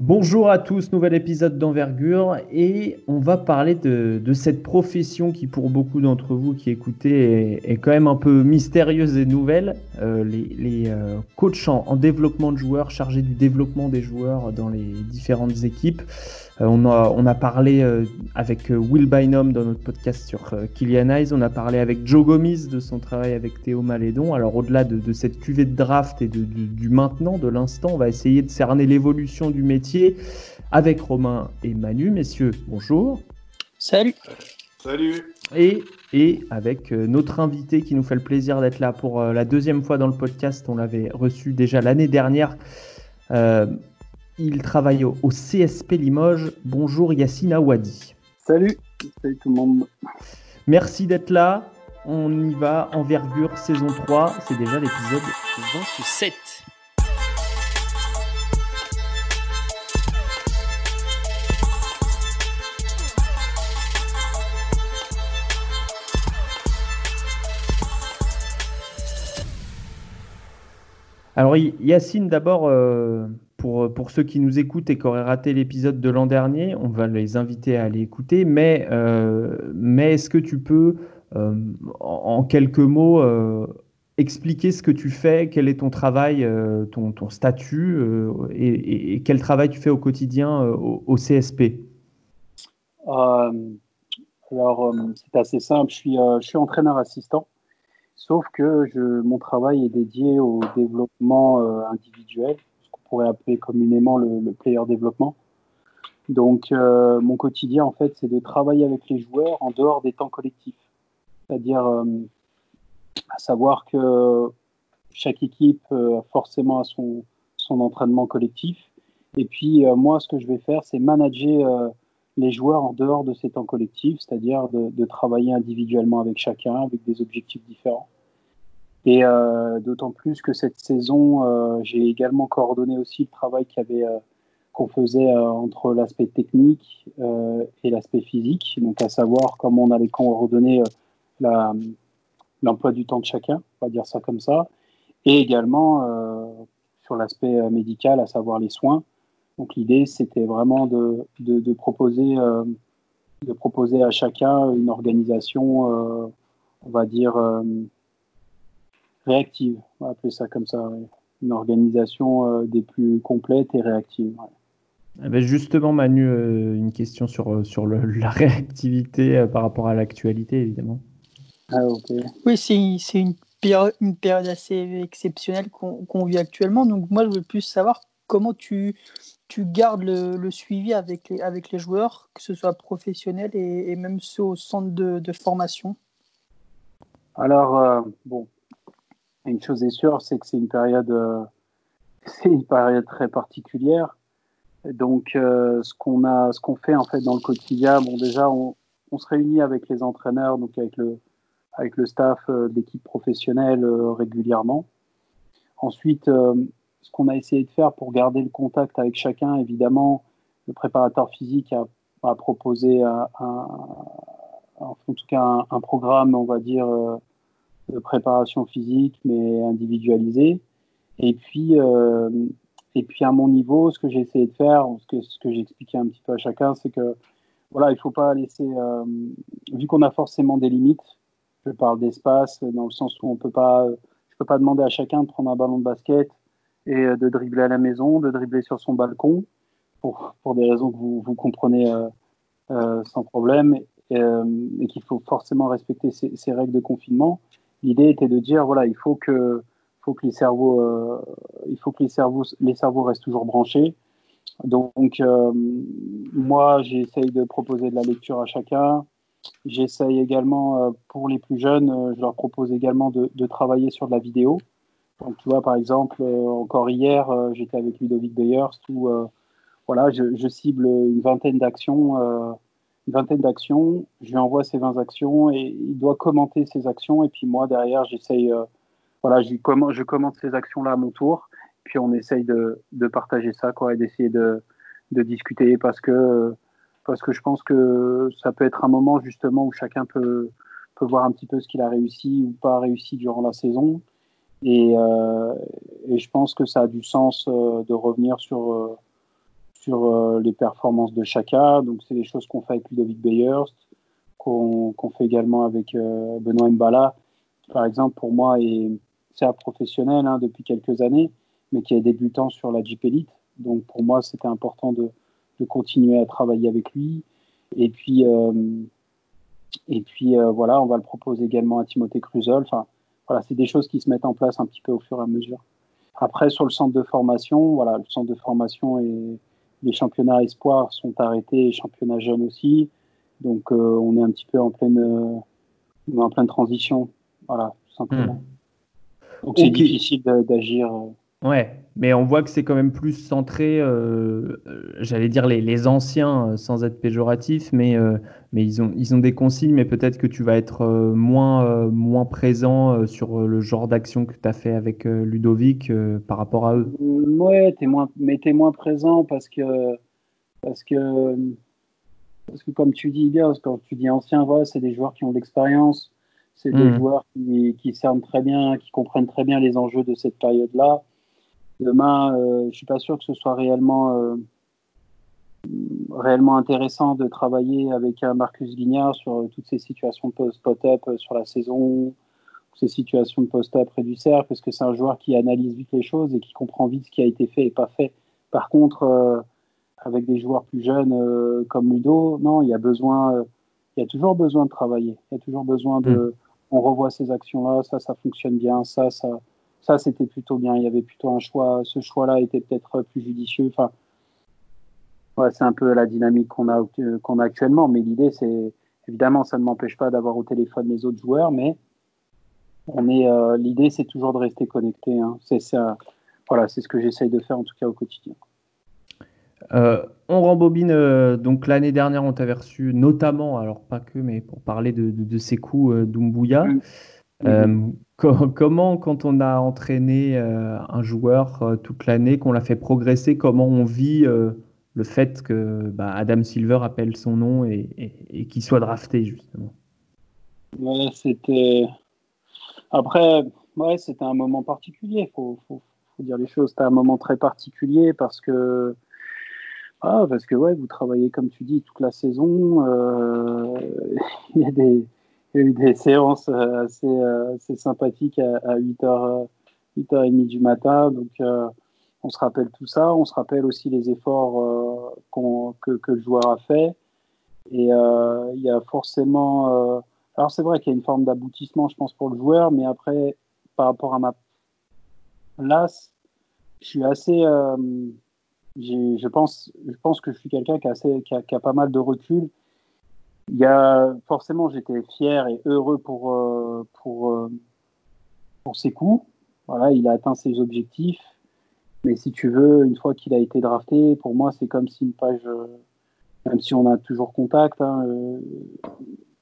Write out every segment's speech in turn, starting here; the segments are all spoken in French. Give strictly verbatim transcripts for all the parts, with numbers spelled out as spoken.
Bonjour à tous, nouvel épisode d'Envergure et on va parler de, de cette profession qui pour beaucoup d'entre vous qui écoutez est, est quand même un peu mystérieuse et nouvelle, euh, les, les euh, coachs en, en développement de joueurs, chargés du développement des joueurs dans les différentes équipes. Euh, on, a, on a parlé euh, avec Will Bynum dans notre podcast sur euh, Killian Eyes, on a parlé avec Joe Gomis de son travail avec Théo Malédon. Alors au-delà de, de cette cuvée de draft et de, de, du maintenant, de l'instant, on va essayer de cerner l'évolution du métier avec Romain et Manu. Messieurs, bonjour. Salut. Salut. Et, et avec notre invité qui nous fait le plaisir d'être là pour la deuxième fois dans le podcast. On l'avait reçu déjà l'année dernière. Euh, il travaille au, au C S P Limoges. Bonjour Yacine Aouadi. Salut. Salut tout le monde. Merci d'être là. On y va. Envergure saison trois. C'est déjà l'épisode vingt-sept. Alors Yacine, d'abord, euh, pour, pour ceux qui nous écoutent et qui auraient raté l'épisode de l'an dernier, on va les inviter à aller écouter, mais, euh, mais est-ce que tu peux, euh, en quelques mots, euh, expliquer ce que tu fais, quel est ton travail, euh, ton, ton statut euh, et, et, et quel travail tu fais au quotidien euh, au, au C S P ? euh, Alors, euh, c'est assez simple, je suis, euh, je suis entraîneur assistant. Sauf que je, mon travail est dédié au développement euh, individuel, ce qu'on pourrait appeler communément le, le player développement. Donc, euh, mon quotidien, en fait, c'est de travailler avec les joueurs en dehors des temps collectifs. C'est-à-dire, euh, à savoir que chaque équipe euh, forcément a son, son entraînement collectif. Et puis, euh, moi, ce que je vais faire, c'est manager euh, les joueurs en dehors de ces temps collectifs, c'est-à-dire de, de travailler individuellement avec chacun, avec des objectifs différents. Et euh, d'autant plus que cette saison, euh, j'ai également coordonné aussi le travail qu'il y avait, euh, qu'on faisait euh, entre l'aspect technique euh, et l'aspect physique, donc à savoir comment on allait coordonner euh, la, l'emploi du temps de chacun, on va dire ça comme ça, et également euh, sur l'aspect médical, à savoir les soins. Donc l'idée, c'était vraiment de, de, de, proposer, euh, de proposer à chacun une organisation, euh, on va dire, euh, réactive. On va appeler ça comme ça, ouais. Une organisation euh, des plus complètes et réactives. Ouais. Eh bien justement, Manu, euh, une question sur, sur le, la réactivité euh, par rapport à l'actualité, évidemment. Ah, okay. Oui, c'est, c'est une, période, une période assez exceptionnelle qu'on, qu'on vit actuellement. Donc moi, je veux plus savoir comment tu... tu gardes le, le suivi avec les, avec les joueurs, que ce soit professionnels et, et même ceux au centre de, de formation. Alors, euh, bon, une chose est sûre, c'est que c'est une période, euh, c'est une période très particulière. Donc, euh, ce qu'on a, ce qu'on fait en fait dans le quotidien, bon, déjà, on, on se réunit avec les entraîneurs, donc avec le, avec le staff euh, de l'équipe professionnelle euh, régulièrement. Ensuite, euh, ce qu'on a essayé de faire pour garder le contact avec chacun, évidemment, le préparateur physique a, a proposé un, un, en tout cas un, un programme, on va dire, de préparation physique, mais individualisé. Et puis, euh, et puis à mon niveau, ce que j'ai essayé de faire, ce que, ce que j'expliquais un petit peu à chacun, c'est que voilà, il ne faut pas laisser, euh, vu qu'on a forcément des limites, je parle d'espace, dans le sens où on peut pas, je peux pas demander à chacun de prendre un ballon de basket et de dribbler à la maison, de dribbler sur son balcon, pour, pour des raisons que vous, vous comprenez euh, euh, sans problème, et, euh, et qu'il faut forcément respecter ces, ces règles de confinement. L'idée était de dire, voilà, il faut que, faut que, les, cerveaux, euh, il faut que les, cerveaux, les cerveaux restent toujours branchés. Donc, euh, moi, j'essaye de proposer de la lecture à chacun. J'essaye également, euh, pour les plus jeunes, euh, je leur propose également de, de travailler sur de la vidéo. Donc, tu vois, par exemple, euh, encore hier, euh, j'étais avec Ludovic Beyers où euh, voilà, je, je cible une vingtaine d'actions, euh, une vingtaine d'actions, je lui envoie ces vingt actions et il doit commenter ces actions. Et puis moi, derrière, j'essaye, euh, voilà, je, comm- je commente ces actions-là à mon tour. Puis on essaye de, de partager ça, quoi, et d'essayer de, de discuter parce que, parce que je pense que ça peut être un moment justement où chacun peut, peut voir un petit peu ce qu'il a réussi ou pas réussi durant la saison. Et, euh, et je pense que ça a du sens euh, de revenir sur, euh, sur euh, les performances de Chaka. Donc, c'est des choses qu'on fait avec Ludovic Beyers, qu'on, qu'on fait également avec euh, Benoît Mbala, qui, par exemple, pour moi, est C A professionnel hein, depuis quelques années, mais qui est débutant sur la Jeep Elite. Donc, pour moi, c'était important de, de continuer à travailler avec lui. Et puis, euh, et puis euh, voilà, on va le proposer également à Timothée Kruzel. Enfin, voilà, c'est des choses qui se mettent en place un petit peu au fur et à mesure. Après, sur le centre de formation, voilà, le centre de formation et les championnats espoirs sont arrêtés, les championnats jeunes aussi. Donc, euh, on est un petit peu en pleine, euh, en pleine transition, voilà, tout simplement. Mmh. Donc, c'est okay. difficile de, d'agir. Ouais, mais on voit que c'est quand même plus centré, euh, j'allais dire les, les anciens, sans être péjoratif, mais, euh, mais ils ont, ils ont des consignes, mais peut-être que tu vas être euh, moins, euh, moins présent euh, sur le genre d'action que tu as fait avec euh, Ludovic euh, par rapport à eux. Ouais, t'es moins, mais tu es moins présent parce que, parce, que, parce que, comme tu dis, quand tu dis anciens, ouais, c'est des joueurs qui ont de l'expérience, c'est des mmh. joueurs qui, qui cernent très bien, qui comprennent très bien les enjeux de cette période-là. Demain, euh, je ne suis pas sûr que ce soit réellement, euh, réellement intéressant de travailler avec un Marcus Guignard sur euh, toutes ces situations de post-pot-up euh, sur la saison, ces situations de post-up près du cercle, parce que c'est un joueur qui analyse vite les choses et qui comprend vite ce qui a été fait et pas fait. Par contre, euh, avec des joueurs plus jeunes euh, comme Ludo, non, il y a besoin, euh, il y a toujours besoin de travailler. Il y a toujours besoin de... On revoit ces actions-là, ça, ça fonctionne bien, ça, ça... Ça, c'était plutôt bien. Il y avait plutôt un choix. Ce choix-là était peut-être plus judicieux. Enfin, ouais, c'est un peu la dynamique qu'on a, qu'on a actuellement. Mais l'idée, c'est évidemment, ça ne m'empêche pas d'avoir au téléphone les autres joueurs, mais on est. Euh, l'idée, c'est toujours de rester connecté. Hein. C'est ça. Voilà, c'est ce que j'essaye de faire en tout cas au quotidien. Euh, on rembobine, euh, donc l'année dernière, on t'avait reçu notamment, alors pas que, mais pour parler de, de, de Sekou euh, Doumbouya. Mmh. Euh, comment, quand on a entraîné euh, un joueur euh, toute l'année, qu'on l'a fait progresser, comment on vit euh, le fait que bah, Adam Silver appelle son nom et, et, et qu'il soit drafté, justement? Ouais, c'était... Après, ouais, c'était un moment particulier, il faut, faut, faut dire les choses. C'était un moment très particulier parce que, ah, parce que ouais, vous travaillez, comme tu dis, toute la saison. Euh... Il y a des... Il y a eu des séances assez, assez sympathiques à huit heures, huit heures trente du matin. Donc, euh, on se rappelle tout ça. On se rappelle aussi les efforts euh, qu'on, que, que le joueur a fait. Et euh, il y a forcément... Euh... Alors, c'est vrai qu'il y a une forme d'aboutissement, je pense, pour le joueur. Mais après, par rapport à ma place, je suis assez... Euh, j'ai, je, pense, je pense que je suis quelqu'un qui a, assez, qui a, qui a pas mal de recul. Il y a, forcément, j'étais fier et heureux pour, euh, pour, euh, pour ses coups. Voilà, il a atteint ses objectifs. Mais si tu veux, une fois qu'il a été drafté, pour moi, c'est comme si une page, euh, même si on a toujours contact, hein, euh,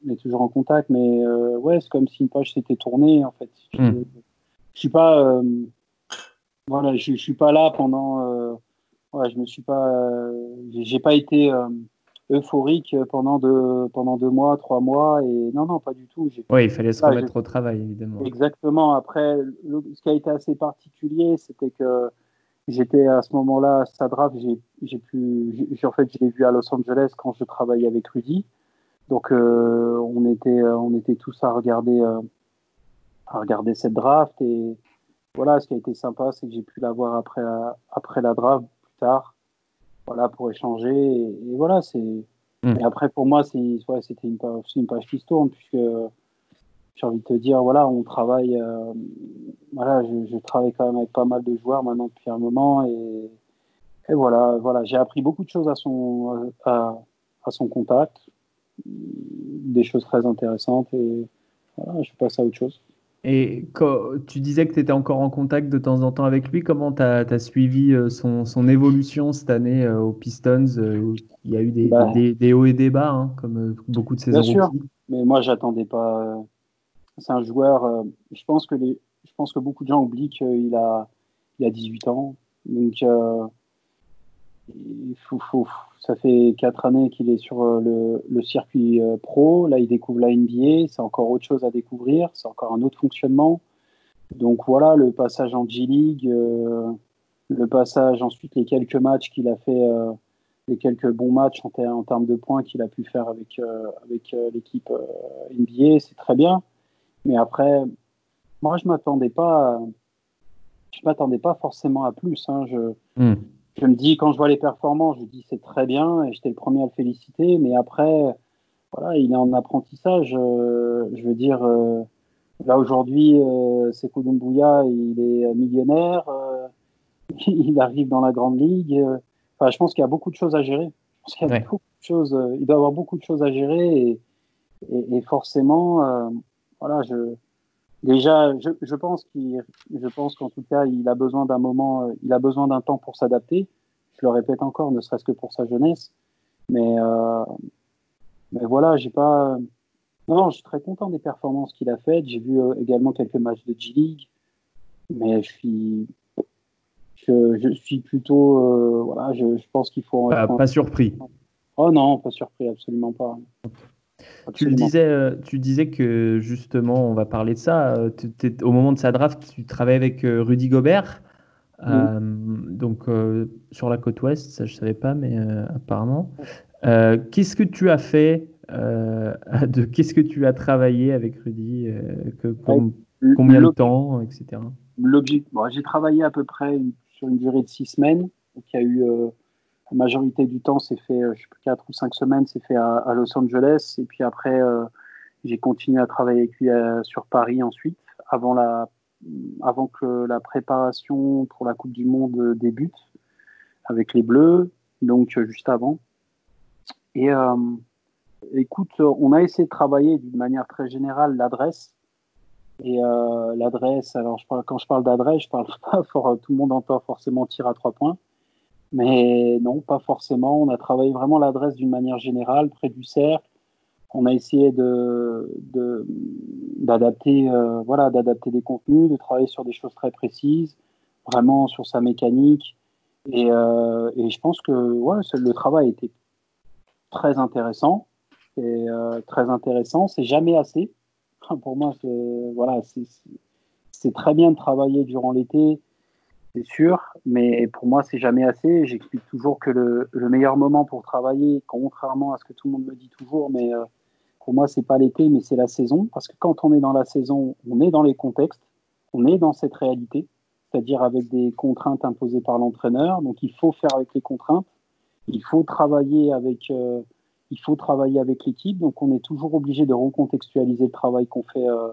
on est toujours en contact, mais euh, ouais, c'est comme si une page s'était tournée, en fait. Si mmh. Je suis pas, euh, voilà, je, je suis pas là pendant, euh, ouais, je me suis pas, euh, j'ai, j'ai pas été. Euh, euphorique pendant deux, pendant deux mois, trois mois, et non, non, pas du tout. Oui, il fallait se remettre j'ai... au travail, évidemment. Exactement. Après, le... ce qui a été assez particulier, c'était que j'étais à ce moment-là, sa draft, j'ai, j'ai pu, j'ai... en fait, je l'ai vu à Los Angeles quand je travaillais avec Rudy. Donc, euh, on était, on était tous à regarder, euh, à regarder cette draft, et voilà, ce qui a été sympa, c'est que j'ai pu la voir après, la... après la draft, plus tard. Voilà, pour échanger, et, et voilà, c'est... Mmh. Et après, pour moi, c'est, ouais, c'était une page, c'est une page qui se tourne, puisque j'ai envie de te dire, voilà, on travaille... Euh, voilà, je, je travaille quand même avec pas mal de joueurs maintenant depuis un moment, et, et voilà, voilà, j'ai appris beaucoup de choses à son, à, à son contact, des choses très intéressantes, et voilà, je passe à autre chose. Et quand tu disais que tu étais encore en contact de temps en temps avec lui, comment tu as suivi son, son évolution cette année euh, aux Pistons euh, où il y a eu des, bah, des, des hauts et des bas, hein, comme beaucoup de saisons. Bien sûr, mais moi j'attendais pas. C'est un joueur, euh, je, pense que les, je pense que beaucoup de gens oublient qu'il a, il a dix-huit ans. Donc euh, il faut, faut, ça fait quatre années qu'il est sur le, le circuit euh, pro. Là, il découvre la N B A. C'est encore autre chose à découvrir. C'est encore un autre fonctionnement. Donc voilà, le passage en G League, euh, le passage ensuite, les quelques matchs qu'il a fait, euh, les quelques bons matchs en, ter- en termes de points qu'il a pu faire avec, euh, avec euh, l'équipe euh, N B A, c'est très bien. Mais après, moi, je ne m'attendais pas, à... je m'attendais pas forcément à plus. Hein. Je, mm. je me dis, quand je vois les performances, je me dis c'est très bien et j'étais le premier à le féliciter. Mais après, voilà, il est en apprentissage. Euh, je veux dire, euh, là aujourd'hui, euh, Sekou Doumbouya, il est millionnaire. Euh, il arrive dans la grande ligue. Euh, Enfin, je pense qu'il y a beaucoup de choses à gérer. Je pense qu'il y a ouais. beaucoup de choses, euh, il doit avoir beaucoup de choses à gérer et, et, et forcément, euh, voilà, je, déjà, je, je pense qu'il, je pense qu'en tout cas, il a besoin d'un moment, euh, il a besoin d'un temps pour s'adapter. Je le répète encore, ne serait-ce que pour sa jeunesse. Mais, euh, mais voilà, j'ai pas. Euh, non, je suis très content des performances qu'il a faites. J'ai vu euh, également quelques matchs de G League, mais je suis. Je, je suis plutôt, euh, voilà, je, je pense qu'il faut... Pas, pas surpris. Oh non, pas surpris, absolument pas. Absolument. Tu le disais, tu disais que justement, on va parler de ça, au moment de sa draft, tu travaillais avec Rudy Gobert, oui. euh, donc euh, sur la côte ouest, ça je ne savais pas, mais euh, apparemment. Euh, qu'est-ce que tu as fait, euh, de, qu'est-ce que tu as travaillé avec Rudy, euh, que, com- ouais. combien de temps, et cetera. L'objet, bon, j'ai travaillé à peu près une, sur une durée de six semaines. Donc, il y a eu euh, la majorité du temps, c'est fait, je sais pas, quatre ou cinq semaines, c'est fait à, à Los Angeles. Et puis après, euh, j'ai continué à travailler avec lui euh, sur Paris ensuite, avant la, avant que la préparation pour la Coupe du Monde débute avec les Bleus, donc euh, juste avant. Et euh, écoute, on a essayé de travailler d'une manière très générale l'adresse. Et euh, l'adresse, alors je parle, quand je parle d'adresse, je parle pas, for, tout le monde entend forcément tir à trois points, mais non, pas forcément. On a travaillé vraiment l'adresse d'une manière générale, près du cercle. On a essayé de, de, d'adapter, euh, voilà, d'adapter des contenus, de travailler sur des choses très précises, vraiment sur sa mécanique. Et, euh, et je pense que ouais, le travail était très intéressant. Et, euh, très intéressant, c'est jamais assez. Pour moi, c'est, voilà, c'est, c'est très bien de travailler durant l'été, c'est sûr, mais pour moi, c'est jamais assez. J'explique toujours que le, le meilleur moment pour travailler, contrairement à ce que tout le monde me dit toujours, mais euh, pour moi, c'est pas l'été, mais c'est la saison. Parce que quand on est dans la saison, on est dans les contextes, on est dans cette réalité, c'est-à-dire avec des contraintes imposées par l'entraîneur. Donc, il faut faire avec les contraintes, il faut travailler avec... Euh, Il faut travailler avec l'équipe, donc on est toujours obligé de recontextualiser le travail qu'on fait, euh,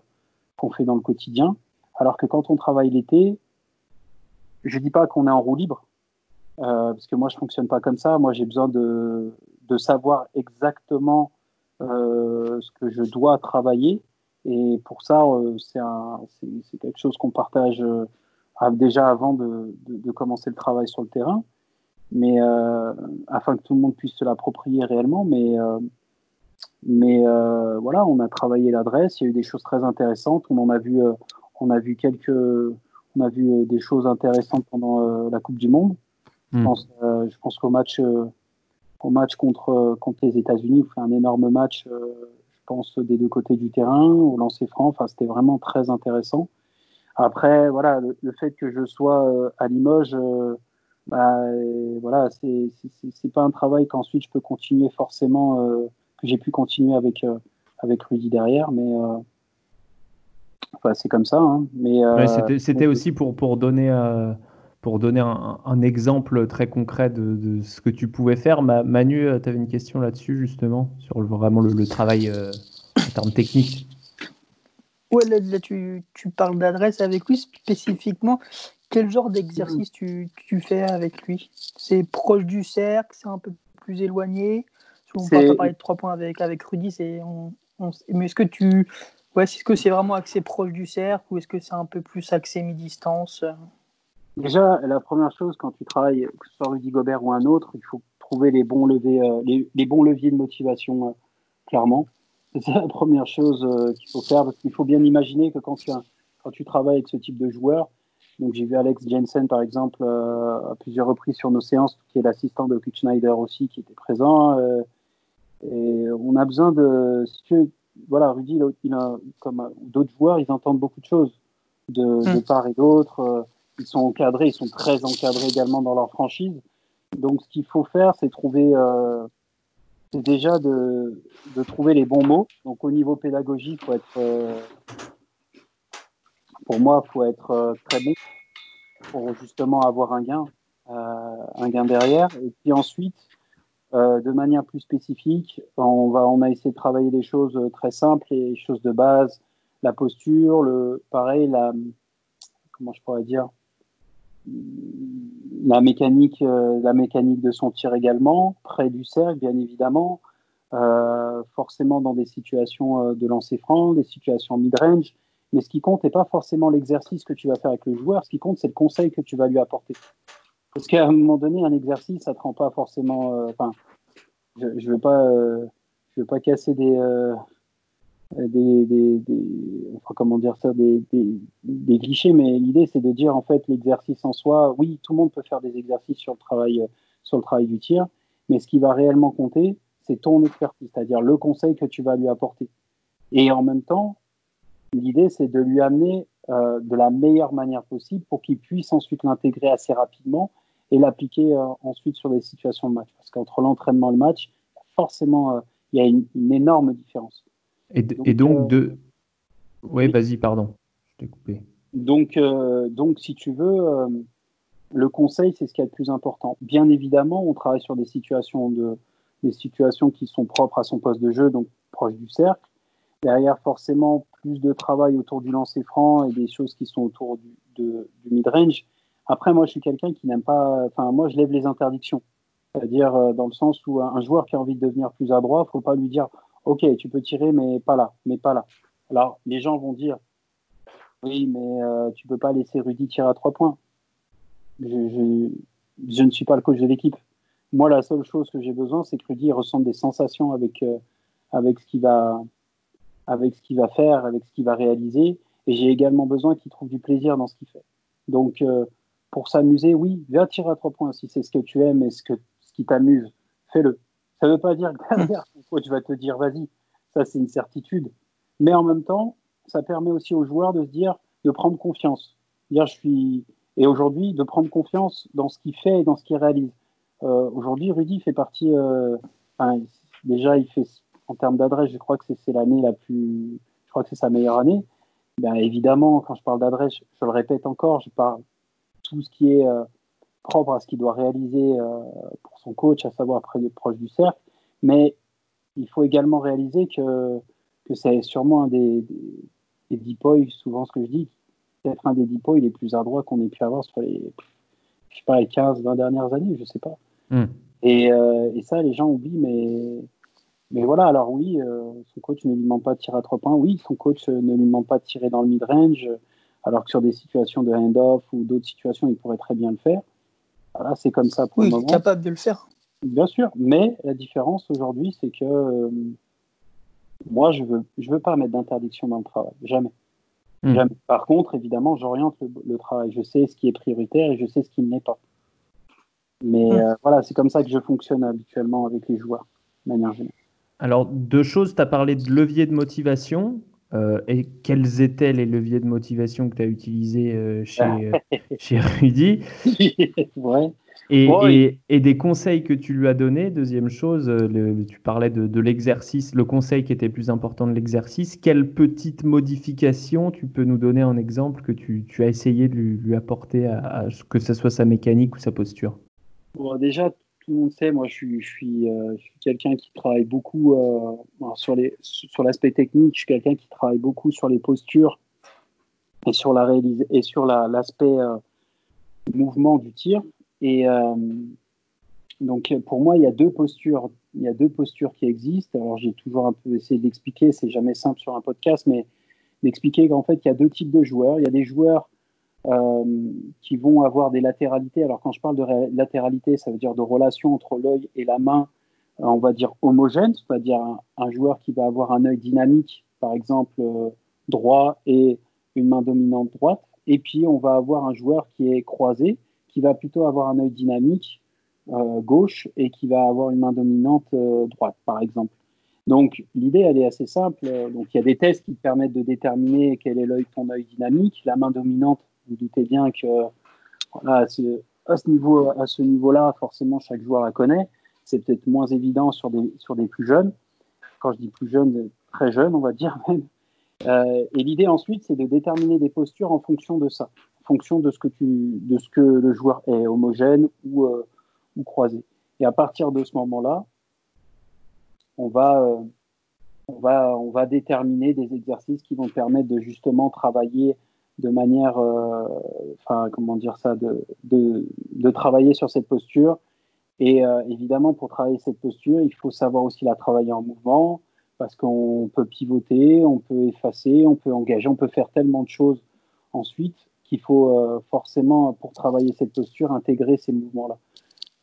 qu'on fait dans le quotidien. Alors que quand on travaille l'été, je ne dis pas qu'on est en roue libre, euh, parce que moi je ne fonctionne pas comme ça. Moi j'ai besoin de, de savoir exactement euh, ce que je dois travailler. Et pour ça, euh, c'est, un, c'est, c'est quelque chose qu'on partage euh, déjà avant de, de, de commencer le travail sur le terrain. Mais euh, afin que tout le monde puisse se l'approprier réellement, mais, euh, mais euh, voilà, on a travaillé l'adresse, il y a eu des choses très intéressantes, on en a vu, euh, on a vu quelques, on a vu euh, des choses intéressantes pendant euh, la Coupe du Monde. Mmh. Je pense, euh, je pense qu'au match, euh, au match contre contre les États-Unis, on fait un énorme match, euh, je pense des deux côtés du terrain, au lancer franc, enfin c'était vraiment très intéressant. Après, voilà, le, le fait que je sois euh, à Limoges. Euh, Bah, voilà, c'est, c'est, c'est pas un travail qu'ensuite je peux continuer forcément, euh, que j'ai pu continuer avec, euh, avec Rudy derrière, mais euh, enfin, c'est comme ça. Hein, mais, euh, ouais, c'était c'était donc, aussi pour, pour donner, euh, pour donner un, un exemple très concret de, de ce que tu pouvais faire. Ma, Manu, tu avais une question là-dessus, justement, sur le, vraiment le, le travail euh, en termes techniques. Ouais, là, là tu, tu parles d'adresse avec lui spécifiquement. Quel genre d'exercice tu, tu fais avec lui ? C'est proche du cercle, c'est un peu plus éloigné. Si on parle, t'as parlé de trois points avec, avec Rudy, c'est, on, on, mais est-ce que tu, ouais, est-ce que c'est vraiment axé proche du cercle ou est-ce que c'est un peu plus axé mi-distance ? Déjà, la première chose quand tu travailles, que ce soit Rudy Gobert ou un autre, il faut trouver les bons leviers, euh, les, les bons leviers de motivation, euh, clairement. C'est la première chose euh, qu'il faut faire parce qu'il faut bien imaginer que quand tu, quand tu travailles avec ce type de joueur. Donc, j'ai vu Alex Jensen, par exemple, euh, à plusieurs reprises sur nos séances, qui est l'assistant de Coach Snyder aussi, qui était présent. Euh, et on a besoin de... Si tu veux, voilà, Rudy, il a, comme d'autres joueurs, ils entendent beaucoup de choses de, de part et d'autre. Ils sont encadrés, ils sont très encadrés également dans leur franchise. Donc, ce qu'il faut faire, c'est trouver, euh, c'est déjà de, de trouver les bons mots. Donc, au niveau pédagogique, faut être, euh, pour moi, il faut être euh, très bon pour justement avoir un gain, euh, un gain derrière. Et puis ensuite, euh, de manière plus spécifique, on va, on a essayé de travailler des choses très simples, les choses de base, la posture, le, pareil, la, comment je pourrais dire, la mécanique, euh, la mécanique de son tir également, près du cercle, bien évidemment, euh, forcément dans des situations euh, de lancer franc, des situations mid-range. Mais ce qui compte n'est pas forcément l'exercice que tu vas faire avec le joueur. Ce qui compte, c'est le conseil que tu vas lui apporter. Parce qu'à un moment donné, un exercice, ça ne te rend pas forcément... Enfin, euh, je ne je veux, euh, veux pas casser des... Euh, Des, des, des, enfin, comment dire ça, des, des, des clichés, mais l'idée c'est de dire en fait l'exercice en soi, oui, tout le monde peut faire des exercices sur le travail, euh, sur le travail du tir, mais ce qui va réellement compter, c'est ton expertise, c'est-à-dire le conseil que tu vas lui apporter. Et en même temps, l'idée c'est de lui amener euh, de la meilleure manière possible pour qu'il puisse ensuite l'intégrer assez rapidement et l'appliquer euh, ensuite sur les situations de match. Parce qu'entre l'entraînement et le match, forcément, il euh, y a une, une énorme différence. Et, d- donc, et donc, euh, de... ouais, oui, vas-y, pardon, je t'ai coupé. Donc, euh, donc si tu veux, euh, le conseil, c'est ce qu'il y a de plus important. Bien évidemment, on travaille sur des situations, de, des situations qui sont propres à son poste de jeu, donc proche du cercle. Derrière, forcément, plus de travail autour du lancer franc et des choses qui sont autour du, de, du mid-range. Après, moi, je suis quelqu'un qui n'aime pas... Enfin, moi, je lève les interdictions. C'est-à-dire, euh, dans le sens où un joueur qui a envie de devenir plus adroit, il ne faut pas lui dire... Ok, tu peux tirer, mais pas là, mais pas là. Alors, les gens vont dire, oui, mais euh, tu peux pas laisser Rudy tirer à trois points. Je, je, je ne suis pas le coach de l'équipe. Moi, la seule chose que j'ai besoin, c'est que Rudy ressente des sensations avec euh, avec ce qu'il va, avec ce qu'il va faire, avec ce qu'il va réaliser. Et j'ai également besoin qu'il trouve du plaisir dans ce qu'il fait. Donc, euh, pour s'amuser, oui, viens tirer à trois points si c'est ce que tu aimes et ce que ce qui t'amuse, fais-le. Ça ne veut pas dire que derrière, ton coach va te dire vas-y, ça c'est une certitude. Mais en même temps, ça permet aussi aux joueurs de se dire, de prendre confiance. Dire, je suis... Et aujourd'hui, de prendre confiance dans ce qu'il fait et dans ce qu'il réalise. Euh, aujourd'hui, Rudy fait partie. Euh... Enfin, déjà, il fait, en termes d'adresse, je crois que c'est, c'est l'année la plus. Je crois que c'est sa meilleure année. Ben, évidemment, quand je parle d'adresse, je, je le répète encore, je parle tout ce qui est. Euh... propre à ce qu'il doit réaliser euh, pour son coach, à savoir près des proches du cercle. Mais il faut également réaliser que, que c'est sûrement un des, des, des deep boys, souvent ce que je dis, peut-être un des deep boys les plus adroits qu'on ait pu avoir sur les, je sais pas, les quinze, vingt dernières années, je ne sais pas. Mm. Et, euh, et ça, les gens oublient, mais, mais voilà, alors oui, euh, son coach ne lui demande pas de tirer à trois points, oui, son coach ne lui demande pas de tirer dans le mid-range, alors que sur des situations de hand-off ou d'autres situations, il pourrait très bien le faire. Voilà, c'est comme ça pour oui, le moment. Il est capable de le faire. Bien sûr, mais la différence aujourd'hui, c'est que euh, moi, je veux, je veux pas mettre d'interdiction dans le travail, jamais. Mmh. Jamais. Par contre, évidemment, j'oriente le, le travail. Je sais ce qui est prioritaire et je sais ce qui ne l'est pas. Mais mmh. euh, voilà, c'est comme ça que je fonctionne habituellement avec les joueurs, de manière générale. Alors, deux choses, tu as parlé de levier de motivation. Euh, et quels étaient les leviers de motivation que tu as utilisés euh, chez, euh, chez Rudy ouais. et, ouais. Et, et des conseils que tu lui as donnés. Deuxième chose, le, tu parlais de, de l'exercice, le conseil qui était le plus important de l'exercice. Quelle petite modification tu peux nous donner en exemple que tu, tu as essayé de lui, lui apporter, à, à, que ce soit sa mécanique ou sa posture? Bon, déjà, tout le monde sait, moi je suis, je suis, euh, je suis quelqu'un qui travaille beaucoup euh, sur, les, sur l'aspect technique, je suis quelqu'un qui travaille beaucoup sur les postures et sur, la réalis- et sur la, l'aspect euh, mouvement du tir. Et euh, donc pour moi, il y a deux postures, il y a deux postures qui existent. Alors j'ai toujours un peu essayé d'expliquer, c'est jamais simple sur un podcast, mais d'expliquer qu'en fait il y a deux types de joueurs. Il y a des joueurs Euh, qui vont avoir des latéralités. Alors quand je parle de ré- latéralité, ça veut dire de relation entre l'œil et la main, euh, on va dire homogène, c'est-à-dire un, un joueur qui va avoir un œil dynamique, par exemple euh, droit et une main dominante droite. Et puis on va avoir un joueur qui est croisé, qui va plutôt avoir un œil dynamique euh, gauche et qui va avoir une main dominante euh, droite, par exemple. Donc l'idée, elle est assez simple. Donc il y a des tests qui te permettent de déterminer quel est l'œil, ton œil dynamique, la main dominante. Vous doutez bien que voilà, à ce niveau, à ce niveau-là, forcément, chaque joueur la connaît. C'est peut-être moins évident sur des, sur des plus jeunes. Quand je dis plus jeunes, très jeunes, on va dire même. Euh, et l'idée ensuite, c'est de déterminer des postures en fonction de ça, en fonction de ce que, tu, de ce que le joueur est homogène ou, euh, ou croisé. Et à partir de ce moment-là, on va, euh, on va, on va déterminer des exercices qui vont permettre de justement travailler de manière, euh, enfin, comment dire ça, de, de, de travailler sur cette posture. Et euh, évidemment, pour travailler cette posture, il faut savoir aussi la travailler en mouvement, parce qu'on peut pivoter, on peut effacer, on peut engager, on peut faire tellement de choses ensuite qu'il faut euh, forcément, pour travailler cette posture, intégrer ces mouvements-là.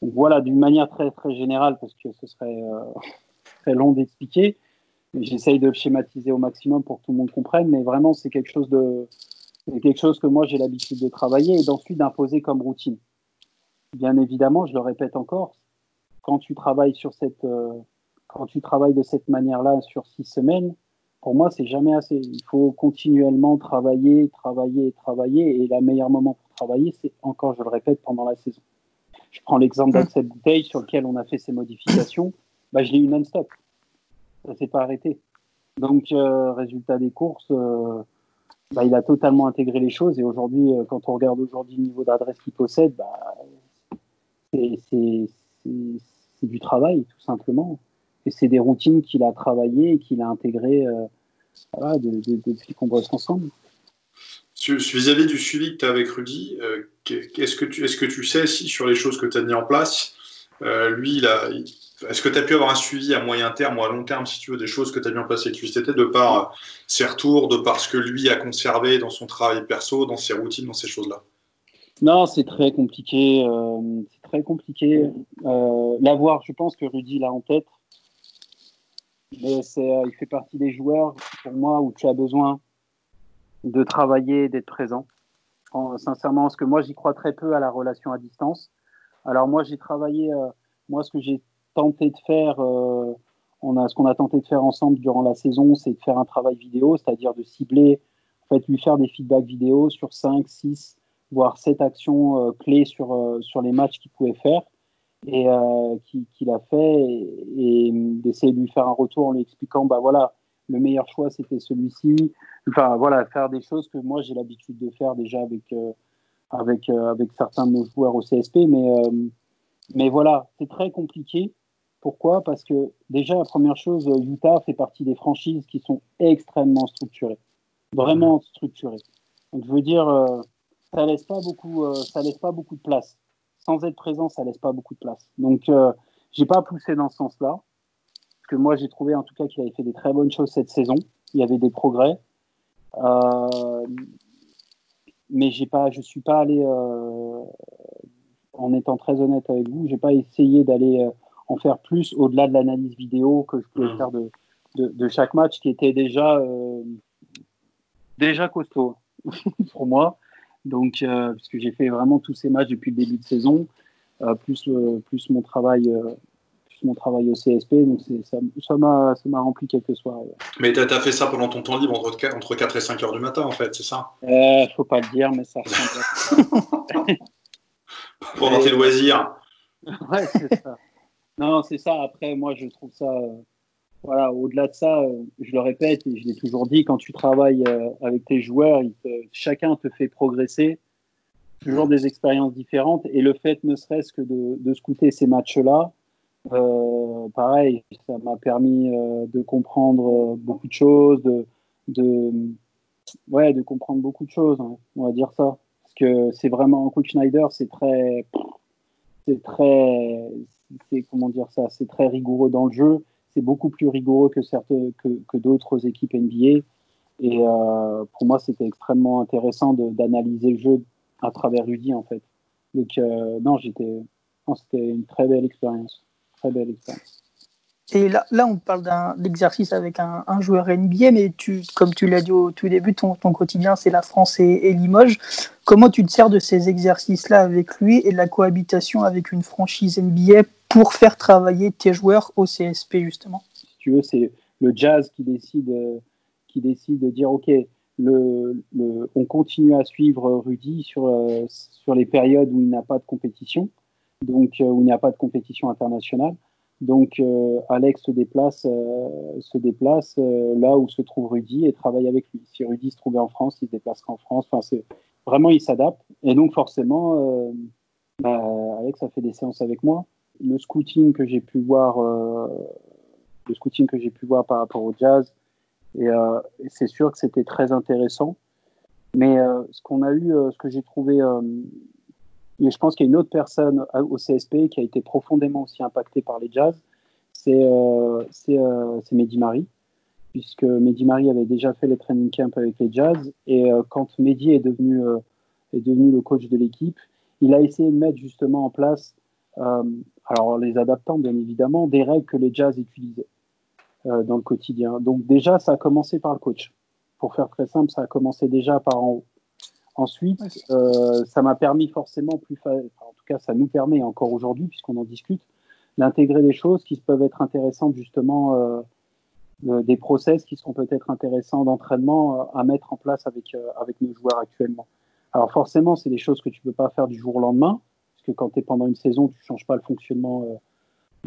Donc voilà, d'une manière très, très générale, parce que ce serait euh, très long d'expliquer. J'essaye de le schématiser au maximum pour que tout le monde comprenne, mais vraiment, c'est quelque chose, de, c'est quelque chose que moi, j'ai l'habitude de travailler et d'ensuite d'imposer comme routine. Bien évidemment, je le répète encore, quand tu travailles sur cette, euh, quand tu travailles de cette manière-là sur six semaines, pour moi, c'est jamais assez. Il faut continuellement travailler, travailler, travailler. Et le meilleur moment pour travailler, c'est encore, je le répète, pendant la saison. Je prends l'exemple de cette bouteille sur laquelle on a fait ces modifications. Bah, je l'ai eu non-stop. Ça ne s'est pas arrêté. Donc, euh, résultat des courses, euh, bah, il a totalement intégré les choses. Et aujourd'hui, euh, quand on regarde aujourd'hui le niveau d'adresse qu'il possède, bah, C'est, c'est, c'est, c'est du travail, tout simplement. Et c'est des routines qu'il a travaillées et qu'il a intégrées euh, voilà, de, de, de, depuis qu'on bosse ensemble. Vis-à-vis du suivi que tu as avec Rudy, euh, est-ce, que tu, est-ce que tu sais si sur les choses que tu as mises en place, euh, lui, il a, il, est-ce que tu as pu avoir un suivi à moyen terme ou à long terme, si tu veux, des choses que tu as mises en place avec lui cet été, de par euh, ses retours, de par ce que lui a conservé dans son travail perso, dans ses routines, dans ces choses-là? Non, c'est très compliqué. Euh, c'est très compliqué. Euh, l'avoir, je pense que Rudy l'a en tête. Mais c'est, euh, il fait partie des joueurs, pour moi, où tu as besoin de travailler, d'être présent. En, sincèrement, parce que moi, j'y crois très peu à la relation à distance. Alors moi, j'ai travaillé. Euh, moi, ce que j'ai tenté de faire, euh, on a, ce qu'on a tenté de faire ensemble durant la saison, c'est de faire un travail vidéo, c'est-à-dire de cibler, en fait, lui faire des feedbacks vidéo sur cinq, six voire cette action euh, clé sur, euh, sur les matchs qu'il pouvait faire et euh, qu'il, qu'il a fait et, et d'essayer de lui faire un retour en lui expliquant bah voilà, le meilleur choix c'était celui-ci. Enfin voilà, faire des choses que moi j'ai l'habitude de faire déjà avec, euh, avec, euh, avec certains de nos joueurs au C S P, mais, euh, mais voilà, c'est très compliqué. Pourquoi ? Parce que déjà la première chose, Utah fait partie des franchises qui sont extrêmement structurées, vraiment structurées. Donc je veux dire... Euh, ça laisse pas beaucoup, euh, ça laisse pas beaucoup de place. Sans être présent, ça laisse pas beaucoup de place. Donc, euh, j'ai pas poussé dans ce sens-là, parce que moi j'ai trouvé en tout cas qu'il avait fait des très bonnes choses cette saison. Il y avait des progrès, euh, mais j'ai pas, je suis pas allé, euh, en étant très honnête avec vous, j'ai pas essayé d'aller euh, en faire plus au-delà de l'analyse vidéo que je pouvais faire de, de, de chaque match, qui était déjà, euh, déjà costaud pour moi. Donc, euh, parce que j'ai fait vraiment tous ces matchs depuis le début de saison, euh, plus, euh, plus, mon travail, euh, plus mon travail au C S P, donc c'est, ça, ça, m'a, ça m'a rempli quelques soirs. Ouais. Mais t'as, t'as fait ça pendant ton temps libre, entre, entre quatre et cinq heures du matin, en fait, c'est ça ? euh, Faut pas le dire, mais ça ressemble à... Pendant tes loisirs. Ouais, c'est ça. Non, c'est ça. Après, moi, je trouve ça... Euh, voilà, au-delà de ça, euh, je le répète et je l'ai toujours dit, quand tu travailles euh, avec tes joueurs, il te, chacun te fait progresser, toujours des expériences différentes. Et le fait, ne serait-ce que de, de scouter ces matchs-là, euh, pareil, ça m'a permis euh, de comprendre euh, beaucoup de choses, de, de, ouais, de comprendre beaucoup de choses, hein, on va dire ça. Parce que c'est vraiment, Coach Snyder, c'est très, c'est très, c'est, comment dire ça, c'est très rigoureux dans le jeu. C'est beaucoup plus rigoureux que, certaines, que, que d'autres équipes N B A. Et euh, pour moi, c'était extrêmement intéressant de, d'analyser le jeu à travers Rudy, en fait. Donc, euh, non, j'étais, non, c'était une très belle expérience. Très belle expérience. Et là, là on parle d'un, d'exercice avec un, un joueur N B A, mais tu, comme tu l'as dit au tout début, ton, ton quotidien, c'est la France et, et Limoges. Comment tu te sers de ces exercices-là avec lui et de la cohabitation avec une franchise N B A pour faire travailler tes joueurs au C S P, justement? Si tu veux, c'est le Jazz qui décide, qui décide de dire « Ok, le, le, on continue à suivre Rudy sur, euh, sur les périodes où il n'a pas de compétition, donc euh, où il n'y a pas de compétition internationale. Donc euh, Alex se déplace, euh, se déplace euh, là où se trouve Rudy et travaille avec lui. Si Rudy se trouvait en France, il se déplacerait en France. Enfin, c'est, vraiment, il s'adapte. Et donc forcément, euh, bah, Alex a fait des séances avec moi. Le scouting que j'ai pu voir, euh, le scouting que j'ai pu voir par rapport au Jazz, et euh, c'est sûr que c'était très intéressant. Mais euh, ce qu'on a eu, euh, ce que j'ai trouvé, euh, et je pense qu'il y a une autre personne au C S P qui a été profondément aussi impactée par les Jazz, c'est euh, c'est, euh, c'est Mehdi Marie, puisque Mehdi Marie avait déjà fait les training camps avec les Jazz, et euh, quand Mehdi est devenu euh, est devenu le coach de l'équipe, il a essayé de mettre justement en place Euh, alors, les adaptant bien évidemment des règles que les Jazz utilisaient euh, dans le quotidien. Donc déjà, ça a commencé par le coach. Pour faire très simple, ça a commencé déjà par en haut. Ensuite, euh, ça m'a permis forcément plus fa... enfin, en tout cas, ça nous permet encore aujourd'hui, puisqu'on en discute, d'intégrer des choses qui peuvent être intéressantes justement, euh, euh, des process qui seront peut-être intéressants d'entraînement euh, à mettre en place avec euh, avec nos joueurs actuellement. Alors forcément, c'est des choses que tu peux pas faire du jour au lendemain. Que quand tu es pendant une saison, tu ne changes pas le fonctionnement euh,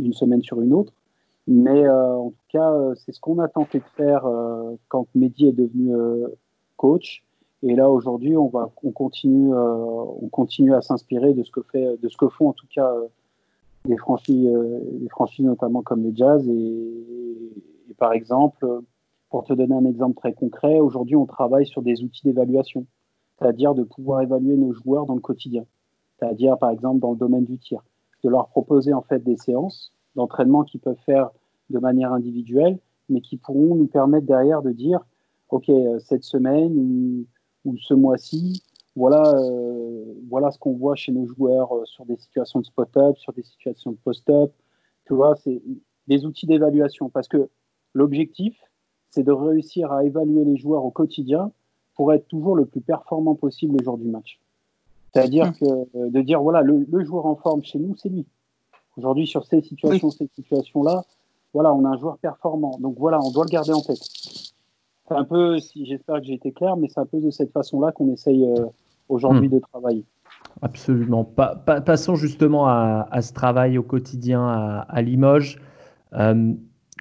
d'une semaine sur une autre. Mais euh, en tout cas, euh, c'est ce qu'on a tenté de faire euh, quand Mehdi est devenu euh, coach. Et là, aujourd'hui, on, va, on, continue, euh, on continue à s'inspirer de ce que, fait, de ce que font en tout cas euh, les franchises, euh, les franchises notamment comme les Jazz. Et, et par exemple, pour te donner un exemple très concret, aujourd'hui, on travaille sur des outils d'évaluation, c'est-à-dire de pouvoir évaluer nos joueurs dans le quotidien. C'est-à-dire, par exemple, dans le domaine du tir, de leur proposer en fait des séances d'entraînement qu'ils peuvent faire de manière individuelle, mais qui pourront nous permettre derrière de dire, ok, cette semaine ou, ou ce mois-ci, voilà, euh, voilà ce qu'on voit chez nos joueurs euh, sur des situations de spot-up, sur des situations de post-up. Tu vois, c'est des outils d'évaluation, parce que l'objectif, c'est de réussir à évaluer les joueurs au quotidien pour être toujours le plus performant possible le jour du match. C'est-à-dire que de dire, voilà, le, le joueur en forme chez nous, c'est lui. Aujourd'hui, sur ces situations, oui. ces situations-là, voilà, on a un joueur performant. Donc voilà, on doit le garder en tête. C'est un peu, si, j'espère que j'ai été clair, mais c'est un peu de cette façon-là qu'on essaye euh, aujourd'hui mmh. de travailler. Absolument. Pa- pa- passons justement à, à ce travail au quotidien à, à Limoges. Euh,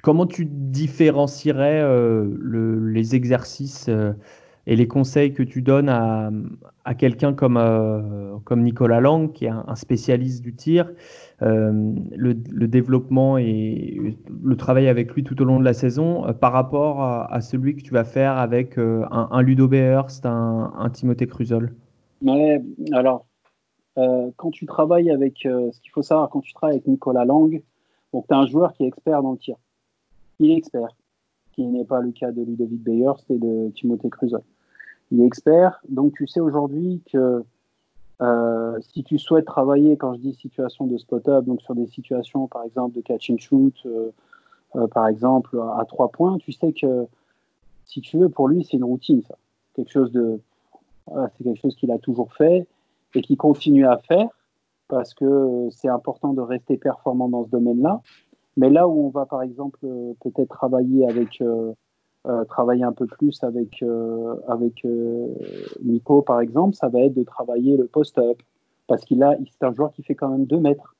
comment tu différencierais euh, le, les exercices euh, et les conseils que tu donnes à, à quelqu'un comme, euh, comme Nicolas Lang, qui est un, un spécialiste du tir, euh, le, le développement et le travail avec lui tout au long de la saison, euh, par rapport à, à celui que tu vas faire avec euh, un, un Ludo Beyers, un, un Timothée Kruzel? Ouais, alors, euh, quand tu travailles avec, euh, ce qu'il faut savoir, quand tu travailles avec Nicolas Lang, donc tu as un joueur qui est expert dans le tir. Il est expert, qui n'est pas le cas de Ludovic Beyers et de Timothée Kruzel. Il est expert, donc tu sais aujourd'hui que euh, si tu souhaites travailler, quand je dis situation de spot-up, donc sur des situations par exemple de catch and shoot, euh, euh, par exemple à trois points, tu sais que si tu veux, pour lui c'est une routine, ça, quelque chose de, euh, c'est quelque chose qu'il a toujours fait et qu'il continue à faire parce que euh, c'est important de rester performant dans ce domaine-là. Mais là où on va par exemple euh, peut-être travailler avec euh, Euh, travailler un peu plus avec, euh, avec euh, Nico, par exemple, ça va être de travailler le post-up, parce qu'il a, c'est un joueur qui fait quand même deux mètres,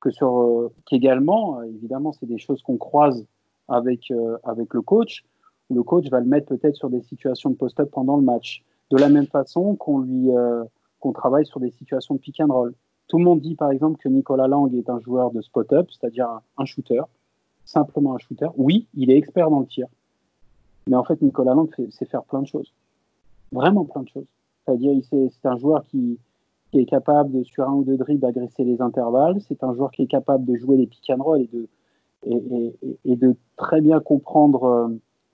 que sur, euh, qu'également, euh, évidemment, c'est des choses qu'on croise avec, euh, avec le coach, où le coach va le mettre peut-être sur des situations de post-up pendant le match, de la même façon qu'on, lui, euh, qu'on travaille sur des situations de pick and roll. Tout le monde dit, par exemple, que Nicolas Lang est un joueur de spot-up, c'est-à-dire un, un shooter, simplement un shooter. Oui, il est expert dans le tir. Mais en fait, Nicolas Lang sait faire plein de choses. Vraiment plein de choses. C'est-à-dire, il sait, c'est un joueur qui, qui est capable, de, sur un ou deux dribbles, d'agresser les intervalles. C'est un joueur qui est capable de jouer les pick and roll et de, et, et, et de très bien comprendre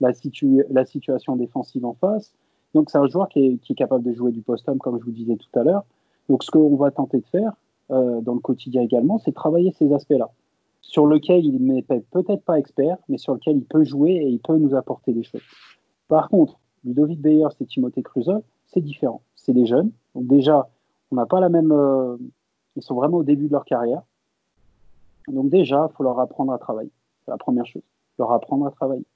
la, situ, la situation défensive en face. Donc, c'est un joueur qui est, qui est capable de jouer du post-up, comme je vous disais tout à l'heure. Donc, ce qu'on va tenter de faire euh, dans le quotidien également, c'est travailler ces aspects-là, sur lequel il n'est peut-être pas expert, mais sur lequel il peut jouer et il peut nous apporter des choses. Par contre, Ludovic Beyers et Timothée Kruzel, c'est différent. C'est des jeunes. Donc déjà, on n'a pas la même... Euh, ils sont vraiment au début de leur carrière. Donc déjà, il faut leur apprendre à travailler. C'est la première chose. Leur apprendre à travailler.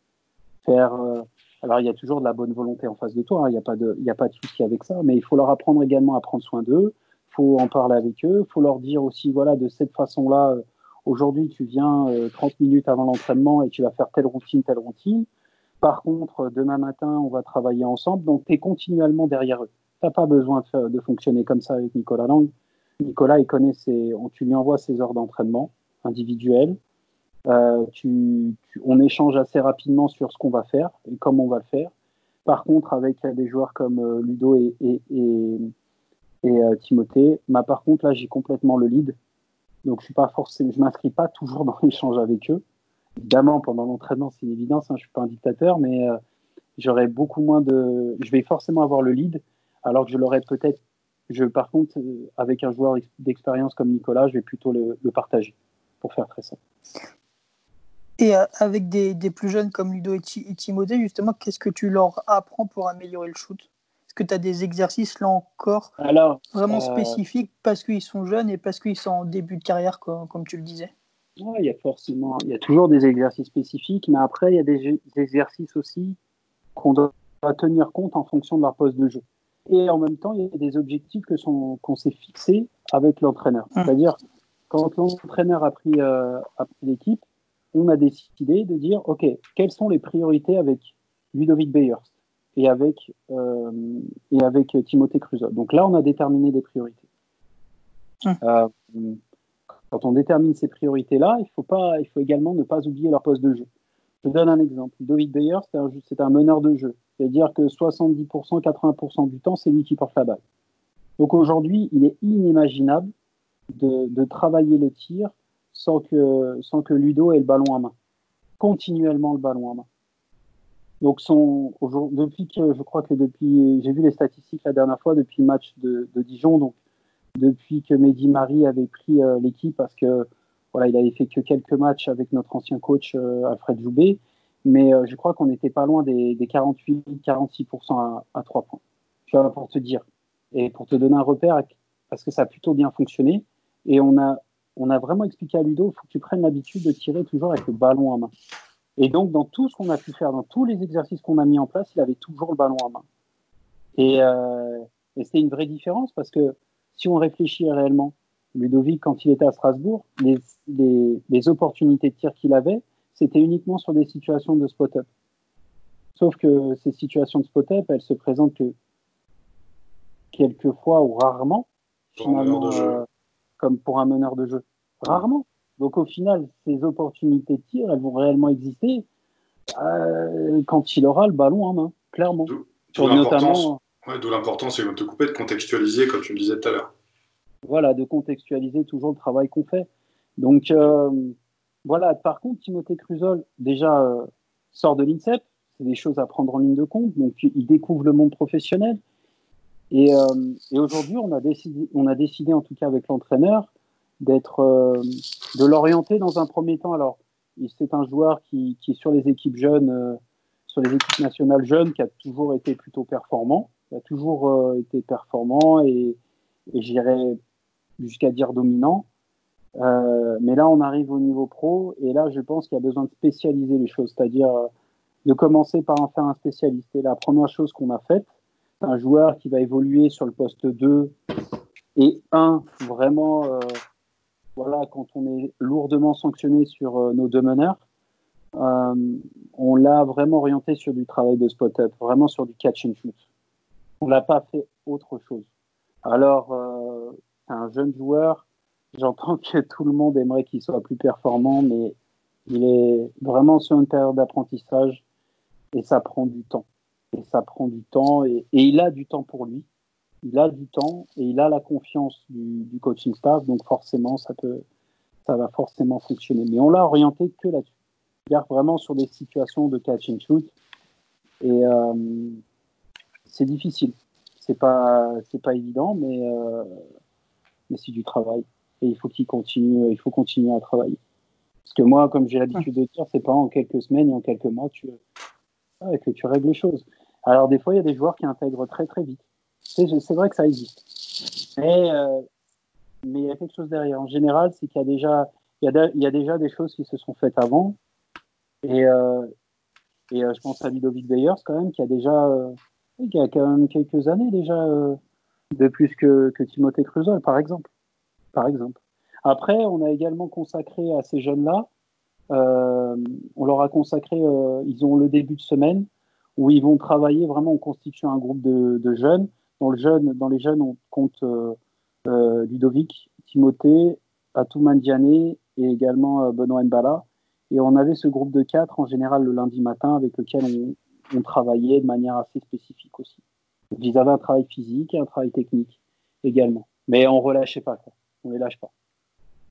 Faire, euh, Alors, il y a toujours de la bonne volonté en face de toi, hein. Il n'y a pas de, il n'y a pas de souci avec ça, mais il faut leur apprendre également à prendre soin d'eux, il faut en parler avec eux, il faut leur dire aussi, voilà, de cette façon-là, euh, aujourd'hui, tu viens euh, trente minutes avant l'entraînement et tu vas faire telle routine, telle routine. Par contre, demain matin, on va travailler ensemble, donc tu es continuellement derrière eux. Tu n'as pas besoin de, faire, de fonctionner comme ça avec Nicolas Lang. Nicolas, il connaît ses, on, tu lui envoies ses heures d'entraînement individuelles. Euh, tu, tu, on échange assez rapidement sur ce qu'on va faire et comment on va le faire. Par contre, avec des joueurs comme euh, Ludo et, et, et, et euh, Timothée, bah, par contre, là, j'ai complètement le lead. Donc, je suis pas forcé, je m'inscris pas toujours dans l'échange avec eux. Évidemment, pendant l'entraînement, c'est une évidence, hein, je suis pas un dictateur, mais euh, j'aurai beaucoup moins de. Je vais forcément avoir le lead, alors que je l'aurais peut-être. Je, par contre, euh, avec un joueur d'expérience comme Nicolas, je vais plutôt le, le partager, pour faire très simple. Et avec des, des plus jeunes comme Ludo et, T- et Timothée, justement, qu'est-ce que tu leur apprends pour améliorer le shoot ? Est-ce que tu as des exercices, là encore, Alors, vraiment euh... spécifiques parce qu'ils sont jeunes et parce qu'ils sont en début de carrière, comme, comme tu le disais ? Ouais, il y a forcément, il y a toujours des exercices spécifiques, mais après, il y a des, des exercices aussi qu'on doit tenir compte en fonction de leur poste de jeu. Et en même temps, il y a des objectifs que sont, qu'on s'est fixés avec l'entraîneur. Mmh. C'est-à-dire, quand l'entraîneur a pris, euh, a pris l'équipe, on a décidé de dire, OK, quelles sont les priorités avec Ludovic Beyers et avec, euh, et avec Timothée Kruzel. Donc là, on a déterminé des priorités. Mmh. Euh, quand on détermine ces priorités-là, il faut, pas, il faut également ne pas oublier leur poste de jeu. Je te donne un exemple. Ludovic Beyers, c'est un, c'est un meneur de jeu. C'est-à-dire que soixante-dix pour cent, quatre-vingts pour cent du temps, c'est lui qui porte la balle. Donc aujourd'hui, il est inimaginable de, de travailler le tir Sans que, sans que Ludo ait le ballon à main. Continuellement le ballon à main. Donc, son, depuis que, je crois que depuis, j'ai vu les statistiques la dernière fois, depuis le match de, de Dijon, donc, depuis que Mehdi Marie avait pris euh, l'équipe, parce que, voilà, il avait fait que quelques matchs avec notre ancien coach, euh, Alfred Joubé, mais euh, je crois qu'on n'était pas loin des, des quarante-huit, quarante-six pour cent à, à trois points. Tu vois, pour te dire. Et pour te donner un repère, parce que ça a plutôt bien fonctionné, et on a, On a vraiment expliqué à Ludo, il faut que tu prennes l'habitude de tirer toujours avec le ballon à main. Et donc, dans tout ce qu'on a pu faire, dans tous les exercices qu'on a mis en place, il avait toujours le ballon à main. Et, euh, et c'était une vraie différence parce que si on réfléchit réellement, Ludovic, quand il était à Strasbourg, les, les, les opportunités de tir qu'il avait, c'était uniquement sur des situations de spot-up. Sauf que ces situations de spot-up, elles se présentent que quelques fois ou rarement. Finalement, euh, comme pour un meneur de jeu. Rarement. Donc, au final, ces opportunités de tir, elles vont réellement exister euh, quand il aura le ballon en main, clairement. D'où, d'où l'importance, notamment, ouais, d'où l'importance, je vais te couper, de contextualiser, comme tu me disais tout à l'heure. Voilà, de contextualiser toujours le travail qu'on fait. Donc, euh, voilà. Par contre, Timothée Kruzel, déjà, euh, sort de l'INSEP. C'est des choses à prendre en ligne de compte. Donc, il découvre le monde professionnel. Et, euh, et aujourd'hui, on a décidé, on a décidé en tout cas avec l'entraîneur, d'être, euh, de l'orienter dans un premier temps. Alors, c'est un joueur qui, qui est sur les équipes jeunes, euh, sur les équipes nationales jeunes, qui a toujours été plutôt performant, qui a toujours euh, été performant et, et j'irais jusqu'à dire dominant. Euh, mais là, on arrive au niveau pro et là, je pense qu'il y a besoin de spécialiser les choses, c'est-à-dire euh, de commencer par en faire un spécialiste. Et la première chose qu'on a faite, un joueur qui va évoluer sur le poste deux et un, vraiment, euh, voilà, quand on est lourdement sanctionné sur euh, nos deux meneurs, euh, on l'a vraiment orienté sur du travail de spot-up, vraiment sur du catch and shoot. On l'a pas fait autre chose. Alors, euh, c'est un jeune joueur, j'entends que tout le monde aimerait qu'il soit plus performant, mais il est vraiment sur une période d'apprentissage et ça prend du temps. Et ça prend du temps, et, et il a du temps pour lui. Il a du temps, et il a la confiance du, du coaching staff, donc forcément, ça, peut, ça va forcément fonctionner. Mais on l'a orienté que là-dessus. C'est-à-dire vraiment sur des situations de catch and shoot, et euh, c'est difficile. C'est pas, c'est pas évident, mais, euh, mais c'est du travail. Et il faut qu'il continue, il faut continuer à travailler. Parce que moi, comme j'ai l'habitude de dire, c'est pas en quelques semaines et en quelques mois tu, euh, que tu règles les choses. Alors, des fois, il y a des joueurs qui intègrent très, très vite. C'est, c'est vrai que ça existe. Mais, euh, mais il y a quelque chose derrière. En général, c'est qu'il y a déjà, il y a de, il y a déjà des choses qui se sont faites avant. Et, euh, Et euh, je pense à Ludovic Beyers quand même, qui a déjà, euh, qui a quand même quelques années déjà euh, de plus que, que Timothée Kruzel, par exemple. Par exemple. Après, on a également consacré à ces jeunes-là, euh, on leur a consacré, euh, ils ont le début de semaine où ils vont travailler vraiment, on constitue un groupe de, de jeunes. Dans, le jeune, dans les jeunes, on compte euh, euh, Ludovic, Timothée, Atoumandiané et également euh, Benoît Mbala. Et on avait ce groupe de quatre en général le lundi matin avec lequel on, on travaillait de manière assez spécifique aussi. Donc, ils avaient un travail physique et un travail technique également. Mais on ne relâchait pas, quoi. On ne les lâche pas.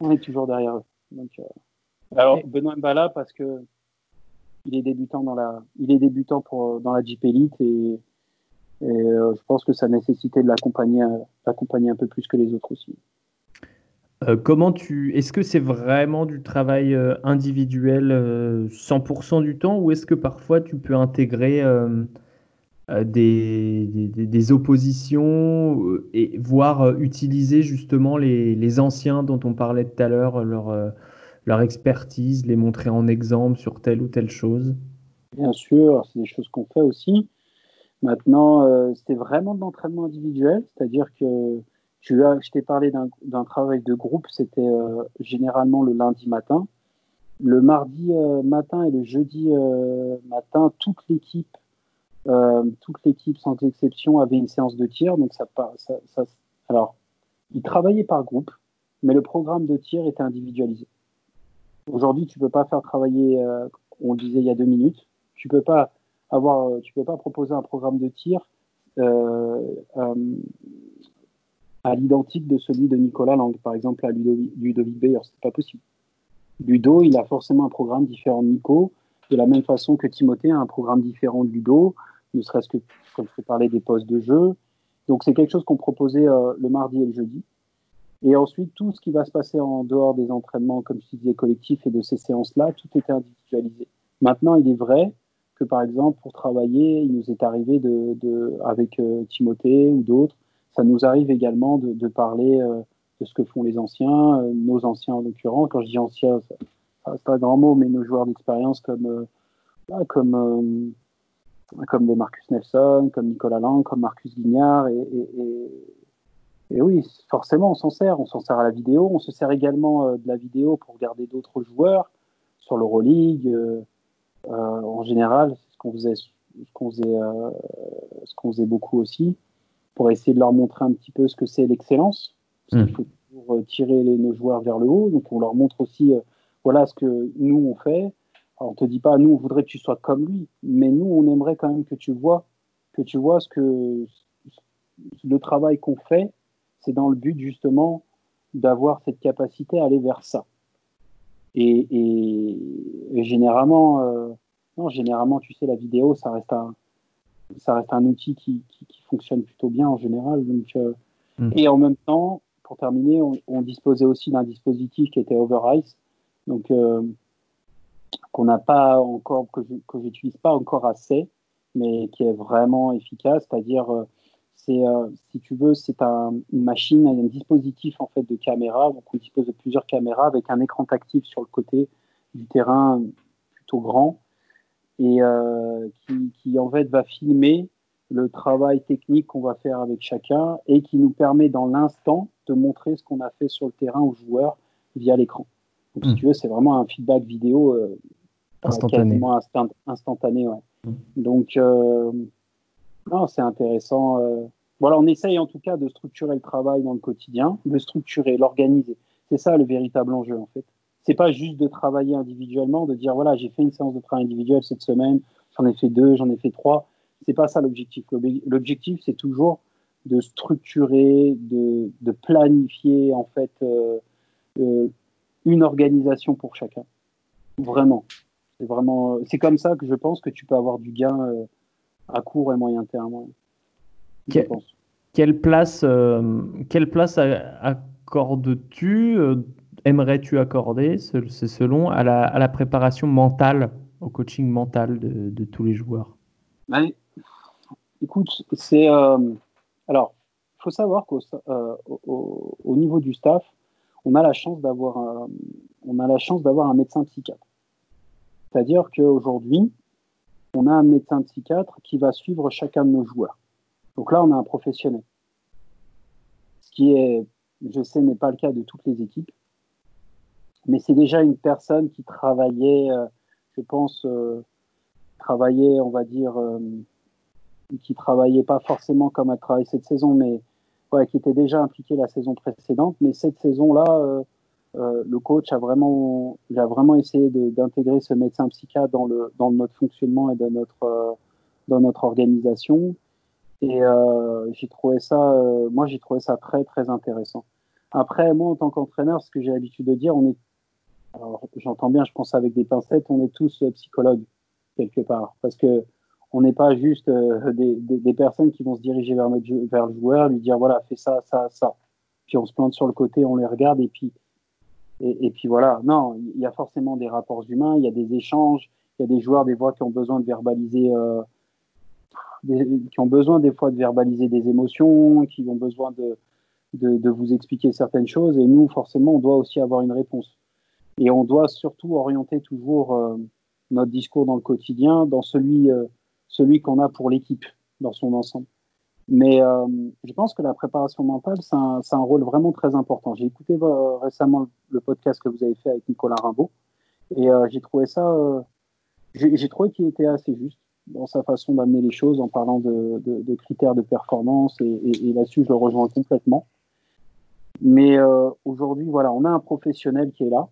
On est toujours derrière eux. Donc, euh... Alors, Benoît Mbala, parce que il est débutant dans la, il est débutant pour, dans la Jeep Elite et, et euh, je pense que ça nécessitait de l'accompagner, d'accompagner un peu plus que les autres aussi. Euh, comment tu, est-ce que c'est vraiment du travail euh, individuel euh, cent pour cent du temps ou est-ce que parfois tu peux intégrer euh, des, des, des oppositions euh, et voire euh, utiliser justement les, les anciens dont on parlait tout à l'heure, leur, euh, leur expertise, les montrer en exemple sur telle ou telle chose? Bien sûr, c'est des choses qu'on fait aussi. Maintenant, euh, c'est vraiment de l'entraînement individuel, c'est-à-dire que Tu as, je t'ai parlé d'un, d'un travail de groupe, c'était euh, généralement le lundi matin. Le mardi euh, matin et le jeudi euh, matin, toute l'équipe, euh, toute l'équipe sans exception avait une séance de tir. Donc ça, ça, ça, alors, ils travaillaient par groupe, mais le programme de tir était individualisé. Aujourd'hui, tu ne peux pas faire travailler, euh, on le disait il y a deux minutes, tu ne peux pas avoir, tu peux pas proposer un programme de tir euh, euh, à l'identique de celui de Nicolas Lang, par exemple, à Ludovic, Ludovic Beyers. C'est pas possible. Ludo, il a forcément un programme différent de Nico, de la même façon que Timothée a un programme différent de Ludo, ne serait-ce que, comme je te parlais, des postes de jeu. Donc, c'est quelque chose qu'on proposait euh, le mardi et le jeudi. Et ensuite, tout ce qui va se passer en dehors des entraînements, comme je disais, collectifs et de ces séances-là, tout était individualisé. Maintenant, il est vrai que, par exemple, pour travailler, il nous est arrivé de, de, avec euh, Timothée ou d'autres, ça nous arrive également de, de parler euh, de ce que font les anciens, euh, nos anciens en l'occurrence. Quand je dis anciens, ça, ça, c'est un grand mot, mais nos joueurs d'expérience comme, euh, là, comme, euh, comme des Marcus Guignard, comme Nicolas Lang, comme Marcus Guignard. Et, et, et, et oui, forcément, on s'en sert. On s'en sert à la vidéo. On se sert également euh, de la vidéo pour regarder d'autres joueurs sur l'Euroleague. Euh, euh, en général, c'est ce qu'on faisait, ce qu'on faisait, euh, ce qu'on faisait beaucoup aussi, pour essayer de leur montrer un petit peu ce que c'est l'excellence, parce mmh. qu'il faut toujours tirer les, nos joueurs vers le haut, donc on leur montre aussi, euh, voilà ce que nous on fait. Alors on te dit pas, nous on voudrait que tu sois comme lui, mais nous on aimerait quand même que tu vois, que tu vois ce que le travail qu'on fait, c'est dans le but justement d'avoir cette capacité à aller vers ça. Et, et, et généralement, euh, non, généralement tu sais la vidéo, ça reste un ça reste un outil qui, qui, qui fonctionne plutôt bien en général. Donc, euh, mmh. Et en même temps, pour terminer, on, on disposait aussi d'un dispositif qui était Over Ice, donc euh, qu'on n'a pas encore, que, je, que j'utilise pas encore assez, mais qui est vraiment efficace. C'est-à-dire, euh, c'est, euh, si tu veux, c'est un, une machine, un dispositif en fait de caméra. Donc, on dispose de plusieurs caméras avec un écran tactile sur le côté du terrain plutôt grand. Et euh, qui, qui en fait va filmer le travail technique qu'on va faire avec chacun et qui nous permet dans l'instant de montrer ce qu'on a fait sur le terrain aux joueurs via l'écran. Donc mmh. si tu veux, c'est vraiment un feedback vidéo euh, instantané. Quasiment instant, instantané. Ouais. Mmh. Donc euh, non, c'est intéressant. Euh, voilà, on essaye en tout cas de structurer le travail dans le quotidien, de structurer, l'organiser. C'est ça le véritable enjeu en fait. C'est pas juste de travailler individuellement, de dire voilà, j'ai fait une séance de travail individuelle cette semaine, j'en ai fait deux, j'en ai fait trois. C'est pas ça l'objectif. L'objectif, c'est toujours de structurer, de, de planifier en fait euh, euh, une organisation pour chacun. Vraiment. C'est vraiment. C'est comme ça que je pense que tu peux avoir du gain euh, à court et moyen terme. Je que, pense. Quelle place, euh, quelle place accordes-tu euh, aimerais-tu accorder, c'est selon, à la, à la préparation mentale, au coaching mental de, de tous les joueurs? Allez, écoute, c'est... Euh, alors, il faut savoir qu'au euh, au, au niveau du staff, on a la chance d'avoir un, on a la chance d'avoir un médecin psychiatre. C'est-à-dire qu'aujourd'hui, on a un médecin psychiatre qui va suivre chacun de nos joueurs. Donc là, on a un professionnel. Ce qui est, je sais, n'est pas le cas de toutes les équipes. Mais c'est déjà une personne qui travaillait, euh, je pense, euh, travaillait, on va dire, euh, qui travaillait pas forcément comme elle travaille cette saison, mais ouais, qui était déjà impliquée la saison précédente. Mais cette saison-là, euh, euh, le coach a vraiment, il a vraiment essayé de, d'intégrer ce médecin psychiatre dans le dans notre fonctionnement et dans notre euh, dans notre organisation. Et euh, j'ai trouvé ça, euh, moi j'ai trouvé ça très très intéressant. Après, moi en tant qu'entraîneur, ce que j'ai l'habitude de dire, on est Alors, j'entends bien, je pense avec des pincettes, on est tous psychologues quelque part, parce que on n'est pas juste euh, des, des, des personnes qui vont se diriger vers, notre, vers le joueur, lui dire voilà, fais ça, ça, ça. Puis on se plante sur le côté, on les regarde et puis et, et puis voilà. Non, il y a forcément des rapports humains, il y a des échanges, il y a des joueurs des fois qui ont besoin de verbaliser, euh, des, qui ont besoin des fois de verbaliser des émotions, qui ont besoin de, de de vous expliquer certaines choses. Et nous, forcément, on doit aussi avoir une réponse. Et on doit surtout orienter toujours euh, notre discours dans le quotidien, dans celui, euh, celui qu'on a pour l'équipe, dans son ensemble. Mais euh, je pense que la préparation mentale, c'est un, c'est un rôle vraiment très important. J'ai écouté euh, récemment le, le podcast que vous avez fait avec Nicolas Rimbaud, et euh, j'ai trouvé ça, euh, j'ai, j'ai trouvé qu'il était assez juste dans sa façon d'amener les choses, en parlant de, de, de critères de performance, et, et, et là-dessus, je le rejoins complètement. Mais euh, aujourd'hui, voilà, on a un professionnel qui est là,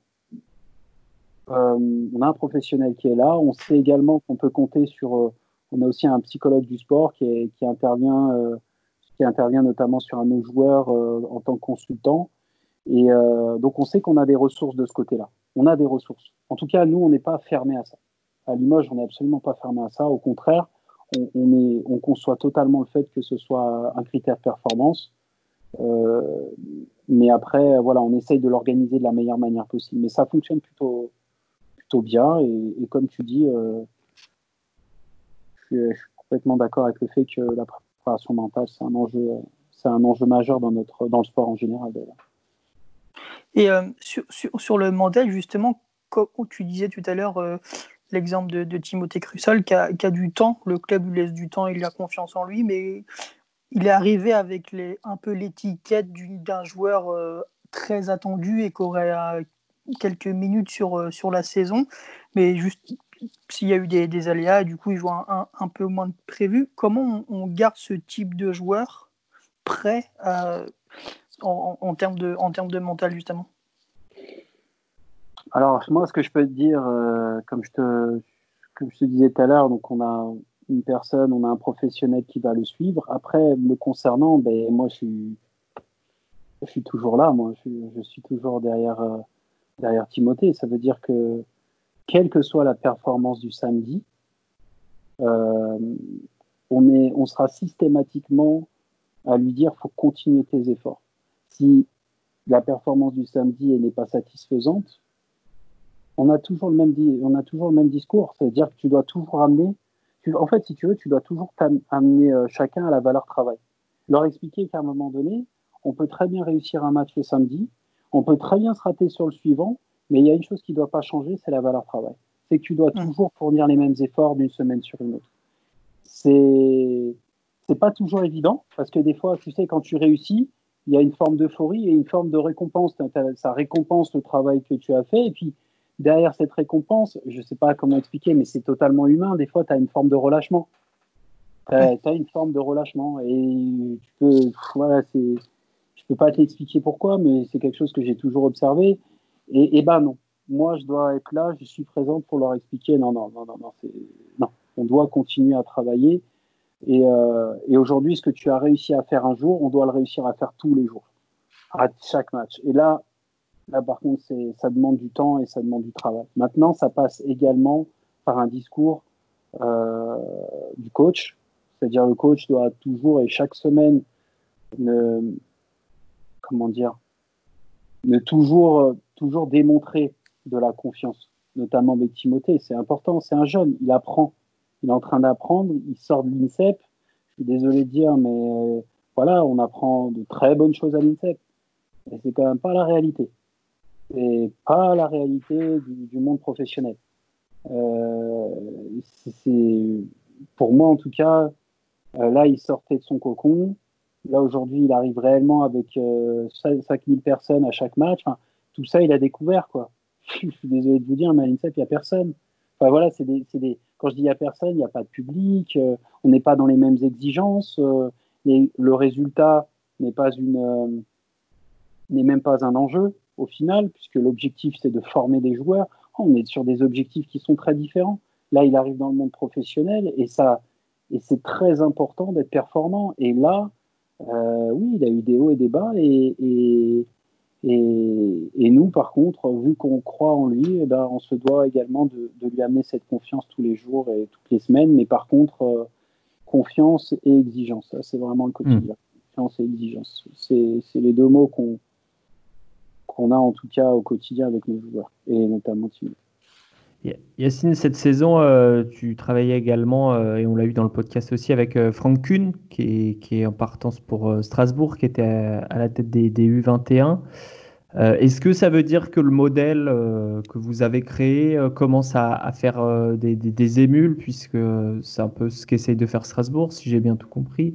Euh, on a un professionnel qui est là. On sait également qu'on peut compter sur. Euh, on a aussi un psychologue du sport qui, est, qui intervient, euh, qui intervient notamment sur un de nos joueurs euh, en tant que consultant. Et euh, donc on sait qu'on a des ressources de ce côté-là. On a des ressources. En tout cas, nous, on n'est pas fermé à ça. À Limoges, on n'est absolument pas fermé à ça. Au contraire, on, on, est, on conçoit totalement le fait que ce soit un critère performance. Euh, mais après, voilà, on essaye de l'organiser de la meilleure manière possible. Mais ça fonctionne plutôt. plutôt bien et, et comme tu dis euh, je, suis, je suis complètement d'accord avec le fait que la préparation mentale c'est un enjeu c'est un enjeu majeur dans notre dans le sport en général d'ailleurs. Et euh, sur, sur, sur le modèle justement, comme tu disais tout à l'heure euh, l'exemple de, de Timothée Kruzel qui a, qui a du temps, le club lui laisse du temps, il a confiance en lui, mais il est arrivé avec les, un peu l'étiquette d'une, d'un joueur euh, très attendu et qui aurait euh, quelques minutes sur, sur la saison, mais juste s'il y a eu des, des aléas, du coup il joue un, un, un peu moins de prévu. Comment on, on garde ce type de joueur prêt à, en, en, en termes de, en termes de mental justement? Alors moi ce que je peux te dire, euh, comme, je te, comme je te disais tout à l'heure, donc on a une personne, on a un professionnel qui va le suivre. Après me concernant, ben, moi je suis, je suis toujours là, moi je, je suis toujours derrière... Euh, derrière Timothée. Ça veut dire que quelle que soit la performance du samedi, euh, on, est, on sera systématiquement à lui dire faut continuer tes efforts. Si la performance du samedi elle n'est pas satisfaisante, on a toujours le même on a toujours le même discours. Ça veut dire que tu dois toujours amener, tu, en fait si tu veux, tu dois toujours amener chacun à la valeur travail. Leur expliquer qu'à un moment donné, on peut très bien réussir un match le samedi. On peut très bien se rater sur le suivant, mais il y a une chose qui ne doit pas changer, c'est la valeur travail. C'est que tu dois toujours fournir les mêmes efforts d'une semaine sur une autre. C'est, c'est pas toujours évident, parce que des fois, tu sais, quand tu réussis, il y a une forme d'euphorie et une forme de récompense. Ça récompense le travail que tu as fait, et puis derrière cette récompense, je ne sais pas comment expliquer, mais c'est totalement humain. Des fois, tu as une forme de relâchement. Tu as une forme de relâchement, et tu peux... Voilà, c'est... Je ne peux pas t'expliquer pourquoi, mais c'est quelque chose que j'ai toujours observé. Et, et ben non, moi je dois être là, je suis présente pour leur expliquer. Non, non, non, non, non, c'est, non. On doit continuer à travailler. Et, euh, et aujourd'hui, ce que tu as réussi à faire un jour, on doit le réussir à faire tous les jours, à chaque match. Et là, là par contre, c'est, ça demande du temps et ça demande du travail. Maintenant, ça passe également par un discours euh, du coach. C'est-à-dire le coach doit toujours et chaque semaine ne Comment dire, de toujours, toujours démontrer de la confiance, notamment avec Timothée. C'est important, c'est un jeune, il apprend, il est en train d'apprendre, il sort de l'INSEP. Je suis désolé de dire, mais voilà, on apprend de très bonnes choses à l'INSEP. Et c'est quand même pas la réalité. C'est pas la réalité du, du monde professionnel. Euh, c'est, pour moi, en tout cas, euh, là, il sortait de son cocon. Là, aujourd'hui, il arrive réellement avec euh, cinq mille personnes à chaque match. Enfin, tout ça, il a découvert, quoi. Je suis désolé de vous dire, mais à l'INSEP, il n'y a personne. Enfin, voilà, c'est des, c'est des... Quand je dis il n'y a personne, il n'y a pas de public, euh, on n'est pas dans les mêmes exigences, euh, et le résultat n'est pas une, euh, n'est même pas un enjeu, au final, puisque l'objectif, c'est de former des joueurs. On est sur des objectifs qui sont très différents. Là, il arrive dans le monde professionnel, et, ça, et c'est très important d'être performant. Et là, euh, oui, il a eu des hauts et des bas, et... et Et, et nous, par contre, vu qu'on croit en lui, eh ben, on se doit également de, de lui amener cette confiance tous les jours et toutes les semaines. Mais par contre, euh, confiance et exigence, ça, c'est vraiment le quotidien. Mmh. Confiance et exigence, c'est, c'est les deux mots qu'on, qu'on a en tout cas au quotidien avec nos joueurs, et notamment Timothée. Yacine, cette saison, euh, tu travaillais également, euh, et on l'a eu dans le podcast aussi, avec euh, Franck Kuhn, qui est, qui est en partance pour euh, Strasbourg, qui était à, à la tête des, des U vingt et un. Euh, est-ce que ça veut dire que le modèle euh, que vous avez créé euh, commence à, à faire euh, des, des, des émules, puisque c'est un peu ce qu'essaye de faire Strasbourg, si j'ai bien tout compris.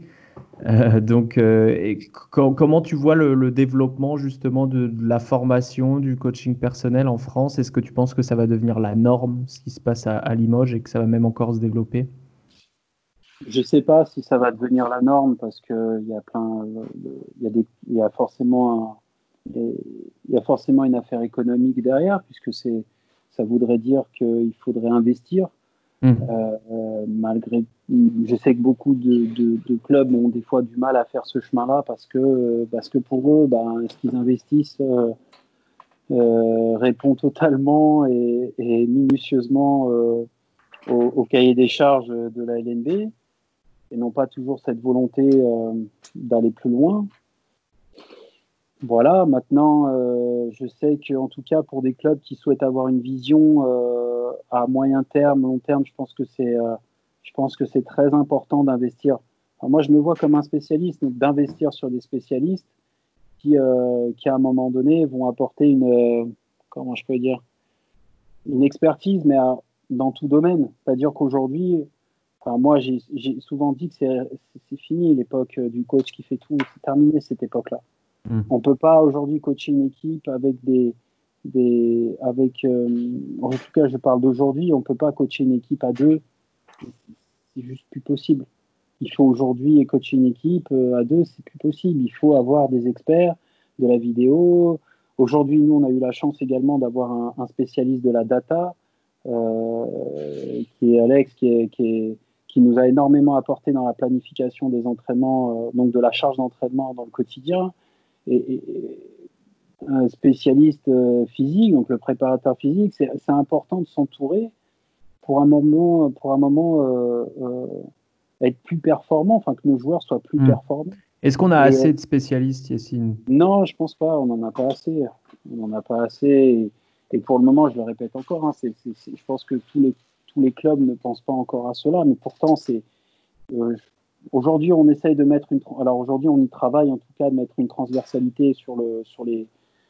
Euh, donc, euh, et co- comment tu vois le, le développement justement de, de la formation, du coaching personnel en France? Est-ce que tu penses que ça va devenir la norme, ce qui se passe à, à Limoges, et que ça va même encore se développer? Je ne sais pas si ça va devenir la norme, parce qu'il y a plein, il y a des, il y a forcément, un, il y a forcément une affaire économique derrière, puisque c'est, ça voudrait dire qu'il faudrait investir. Mmh. Euh, euh, malgré, je sais que beaucoup de, de, de clubs ont des fois du mal à faire ce chemin-là parce que, euh, parce que pour eux, ben, ce qu'ils investissent euh, euh, répond totalement et, et minutieusement euh, au, au cahier des charges de la L N B et n'ont pas toujours cette volonté euh, d'aller plus loin. Voilà, maintenant, euh, je sais qu'en tout cas, pour des clubs qui souhaitent avoir une vision euh, à moyen terme, long terme, je pense que c'est, euh, je pense que c'est très important d'investir. Enfin, moi, je me vois comme un spécialiste, donc d'investir sur des spécialistes qui, euh, qui à un moment donné, vont apporter une, euh, comment je peux dire, une expertise, mais à, dans tout domaine. C'est-à-dire qu'aujourd'hui, enfin, moi, j'ai, j'ai souvent dit que c'est, c'est, c'est fini l'époque du coach qui fait tout, c'est terminé cette époque-là. On ne peut pas aujourd'hui coacher une équipe avec des... des avec, euh, en tout cas, je parle d'aujourd'hui, on ne peut pas coacher une équipe à deux. C'est juste plus possible. Il faut aujourd'hui coacher une équipe à deux, c'est plus possible. Il faut avoir des experts de la vidéo. Aujourd'hui, nous, on a eu la chance également d'avoir un, un spécialiste de la data, euh, qui est Alex, qui, est, qui, est, qui nous a énormément apporté dans la planification des entraînements, euh, donc de la charge d'entraînement dans le quotidien. Et, et, un spécialiste euh, physique, donc le préparateur physique, c'est, c'est important de s'entourer pour un moment, pour un moment euh, euh, être plus performant, enfin que nos joueurs soient plus mmh. performants. Est-ce qu'on a et, assez de spécialistes, Yacine? Non, je pense pas, on n'en a pas assez. On n'en a pas assez et, et pour le moment, je le répète encore, hein, c'est, c'est, c'est, je pense que tous les, tous les clubs ne pensent pas encore à cela, mais pourtant, c'est... Euh, Aujourd'hui, on essaye de mettre une. Alors aujourd'hui, on y travaille en tout cas de mettre une transversalité sur le sur les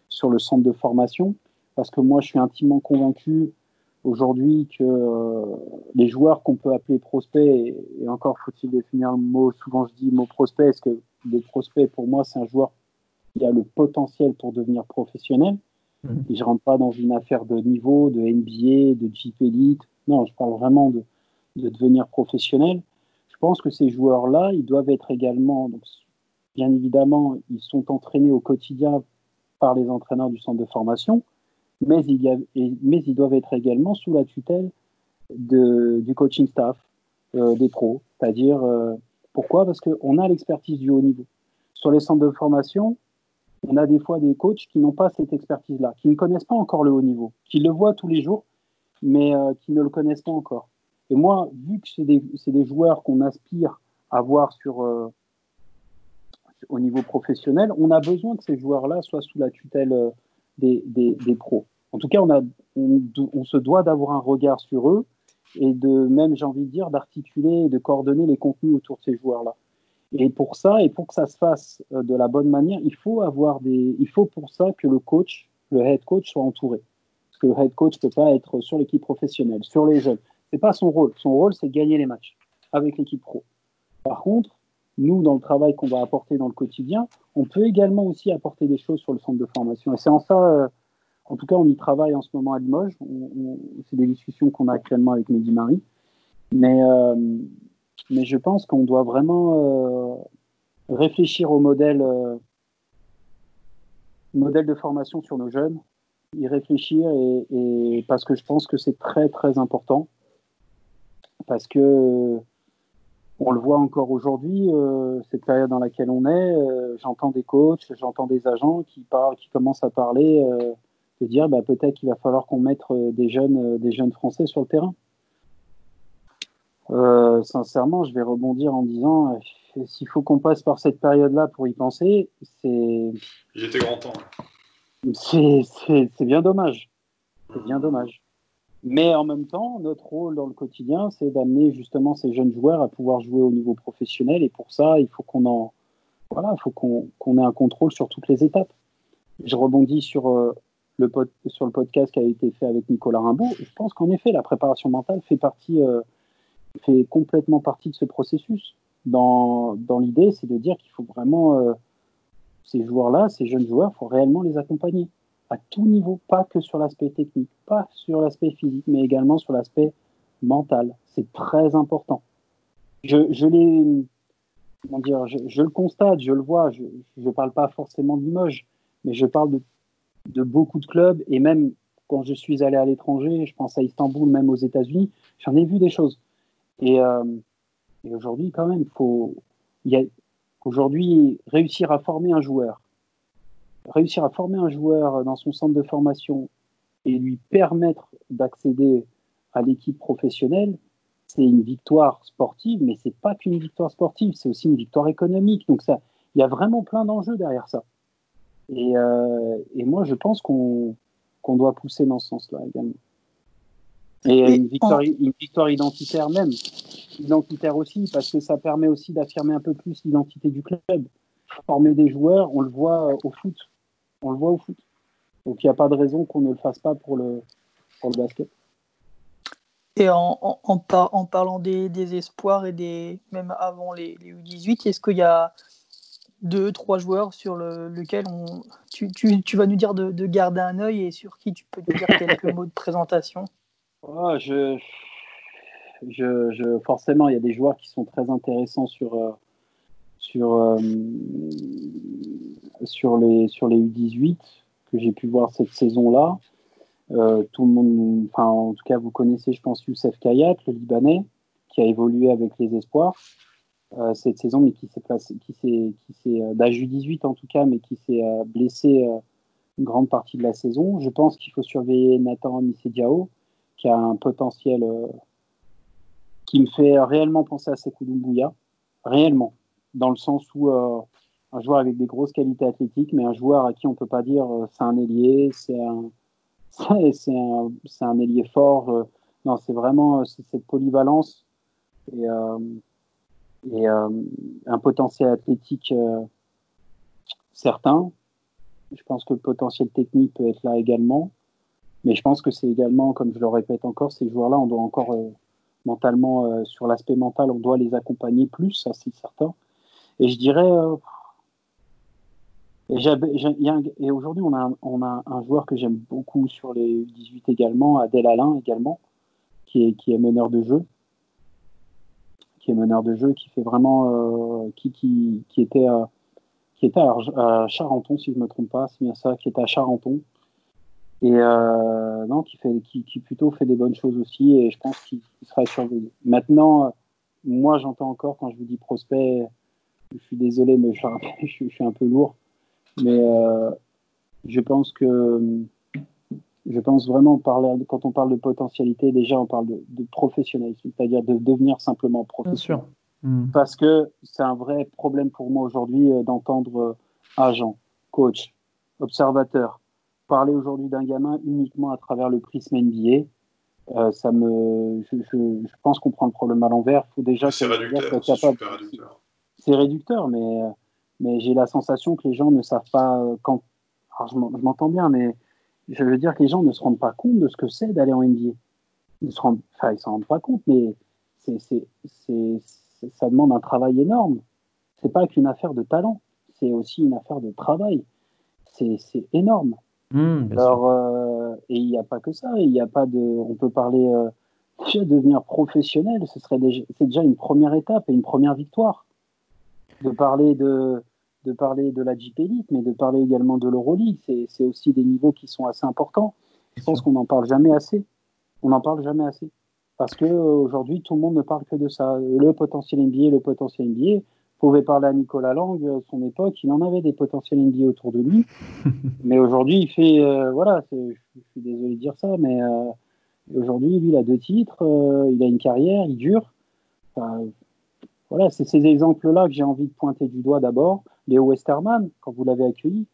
sur le centre de formation, parce que moi, je suis intimement convaincu aujourd'hui que euh, les joueurs qu'on peut appeler prospects, et, et encore faut-il définir le mot. Souvent, je dis le mot prospect, parce que le prospect pour moi, c'est un joueur qui a le potentiel pour devenir professionnel. Mmh. Et je rentre pas dans une affaire de niveau, de N B A, de Jeep Elite. Non, je parle vraiment de de devenir professionnel. Je pense que ces joueurs-là, ils doivent être également, donc, bien évidemment, ils sont entraînés au quotidien par les entraîneurs du centre de formation, mais ils, a, et, mais ils doivent être également sous la tutelle de, du coaching staff, euh, des pros. C'est-à-dire, euh, pourquoi ? Parce qu'on a l'expertise du haut niveau. Sur les centres de formation, on a des fois des coachs qui n'ont pas cette expertise-là, qui ne connaissent pas encore le haut niveau, qui le voient tous les jours, mais euh, qui ne le connaissent pas encore. Et moi, vu que c'est des, c'est des joueurs qu'on aspire à voir sur, euh, au niveau professionnel, on a besoin que ces joueurs-là soient sous la tutelle euh, des, des, des pros. En tout cas, on, a, on, on se doit d'avoir un regard sur eux et de même, j'ai envie de dire, d'articuler et de coordonner les contenus autour de ces joueurs-là. Et pour ça, et pour que ça se fasse euh, de la bonne manière, il faut avoir des, il faut pour ça que le coach, le head coach soit entouré. que le head coach ne peut pas être sur l'équipe professionnelle, sur les jeunes. Ce n'est pas son rôle. Son rôle, c'est de gagner les matchs avec l'équipe pro. Par contre, nous, dans le travail qu'on va apporter dans le quotidien, on peut également aussi apporter des choses sur le centre de formation. Et c'est en ça, euh, en tout cas, on y travaille en ce moment à Limoges. On, on, c'est des discussions qu'on a actuellement avec Mehdi Marie. Mais, euh, mais je pense qu'on doit vraiment euh, réfléchir au modèle, euh, modèle de formation sur nos jeunes, y réfléchir, et, et parce que je pense que c'est très, très important. Parce que on le voit encore aujourd'hui, euh, cette période dans laquelle on est, euh, j'entends des coachs, j'entends des agents qui parlent, qui commencent à parler, euh, de dire bah, peut-être qu'il va falloir qu'on mette des jeunes, des jeunes Français sur le terrain. Euh, sincèrement, je vais rebondir en disant euh, s'il faut qu'on passe par cette période-là pour y penser, c'est... Il était grand temps. C'est, c'est, c'est bien dommage. C'est bien dommage. Mais en même temps, notre rôle dans le quotidien, c'est d'amener justement ces jeunes joueurs à pouvoir jouer au niveau professionnel. Et pour ça, il faut qu'on en, voilà, faut qu'on, qu'on ait un contrôle sur toutes les étapes. Je rebondis sur, euh, le, pod, sur le podcast qui a été fait avec Nicolas Rimbaud. Je pense qu'en effet, la préparation mentale fait, partie, euh, fait complètement partie de ce processus. Dans, dans l'idée, c'est de dire qu'il faut vraiment, euh, ces joueurs-là, ces jeunes joueurs, il faut réellement les accompagner. À tout niveau, pas que sur l'aspect technique, pas sur l'aspect physique, mais également sur l'aspect mental. C'est très important. Je, je, les, comment dire, je, je le constate, je le vois, je ne parle pas forcément de Limoges, mais je parle de, de beaucoup de clubs, et même quand je suis allé à l'étranger, je pense à Istanbul, même aux États-Unis, j'en ai vu des choses. Et, euh, et aujourd'hui, quand même, faut, y a, aujourd'hui, réussir à former un joueur, réussir à former un joueur dans son centre de formation et lui permettre d'accéder à l'équipe professionnelle, c'est une victoire sportive, mais c'est pas qu'une victoire sportive, c'est aussi une victoire économique. Donc ça, il y a vraiment plein d'enjeux derrière ça. Et, euh, et moi, je pense qu'on, qu'on doit pousser dans ce sens-là également. Et une victoire, une victoire identitaire même, identitaire aussi, parce que ça permet aussi d'affirmer un peu plus l'identité du club. Former des joueurs, on le voit au foot. On le voit au foot. Donc, il n'y a pas de raison qu'on ne le fasse pas pour le, pour le basket. Et en, en, en, par, en parlant des, des espoirs et des, même avant les, les U dix-huit, est-ce qu'il y a deux, trois joueurs sur le, lequel on, tu, tu, tu vas nous dire de, de garder un œil et sur qui tu peux nous dire quelques mots de présentation? oh, je, je, je, Forcément, il y a des joueurs qui sont très intéressants sur... Euh, Sur, euh, sur, les, sur les U dix-huit que j'ai pu voir cette saison-là. Euh, tout le monde, enfin, en tout cas, vous connaissez, je pense, Youssef Kayat, le Libanais, qui a évolué avec les espoirs euh, cette saison, mais qui s'est placé, qui s'est, qui s'est, euh, d'âge U dix-huit en tout cas, mais qui s'est euh, blessé euh, une grande partie de la saison. Je pense qu'il faut surveiller Nathan Missédiao, qui a un potentiel euh, qui me fait réellement penser à Sekou Doumbouya, réellement. Dans le sens où euh, un joueur avec des grosses qualités athlétiques, mais un joueur à qui on ne peut pas dire euh, c'est un ailier, c'est un, c'est, c'est un, c'est un ailier fort. Euh, non, c'est vraiment euh, c'est cette polyvalence et, euh, et euh, un potentiel athlétique euh, certain. Je pense que le potentiel technique peut être là également. Mais je pense que c'est également, comme je le répète encore, ces joueurs-là, on doit encore euh, mentalement, euh, sur l'aspect mental, on doit les accompagner plus, ça c'est certain. Et je dirais, euh, et, j'ai, j'ai, y a un, et aujourd'hui on a, un, on a un joueur que j'aime beaucoup sur les U dix-huit également, Adel Alain également, qui est, qui est meneur de jeu, qui est meneur de jeu, qui fait vraiment, euh, qui, qui, qui était, euh, qui était à, à Charenton si je ne me trompe pas, c'est bien ça, qui était à Charenton. Et euh, non, qui, fait, qui, qui plutôt fait des bonnes choses aussi, et je pense qu'il sera surveillé. Maintenant, moi j'entends encore, quand je vous dis prospect, je suis désolé, mais je, je, je suis un peu lourd, mais euh, je pense que, je pense vraiment, parler, quand on parle de potentialité, déjà on parle de, de professionnalisme, c'est-à-dire de devenir simplement professionnel. Bien sûr. Parce que c'est un vrai problème pour moi aujourd'hui d'entendre agent, coach, observateur, parler aujourd'hui d'un gamin uniquement à travers le prisme N B A, euh, ça me, je, je, je pense qu'on prend le problème à l'envers. Faut déjà c'est réducteur, dire, c'est, capable, super réducteur. C'est réducteur, mais, mais j'ai la sensation que les gens ne savent pas quand. Alors je m'entends bien, mais je veux dire que les gens ne se rendent pas compte de ce que c'est d'aller en N B A. Ils se rendent, enfin, ils s'en rendent pas compte, mais c'est, c'est, c'est, c'est, ça demande un travail énorme. C'est pas qu'une affaire de talent, c'est aussi une affaire de travail. C'est, c'est énorme. Mmh, Alors, euh, et il n'y a pas que ça. Il n'y a pas de, on peut parler euh, déjà devenir professionnel. Ce serait déjà, c'est déjà une première étape et une première victoire. De parler de, de parler de la Jeep Elite, mais de parler également de l'Euroleague, c'est, c'est aussi des niveaux qui sont assez importants. Je pense qu'on n'en parle jamais assez. On n'en parle jamais assez parce que aujourd'hui tout le monde ne parle que de ça. Le potentiel N B A, le potentiel N B A. Vous pouvez parler à Nicolas Lang, à son époque, il en avait des potentiels N B A autour de lui, mais aujourd'hui, il fait, euh, voilà, je suis désolé de dire ça, mais euh, aujourd'hui, lui, il a deux titres, euh, il a une carrière, il dure. Enfin, voilà, c'est ces exemples-là que j'ai envie de pointer du doigt d'abord. Léo Westermann, quand vous l'avez accueilli,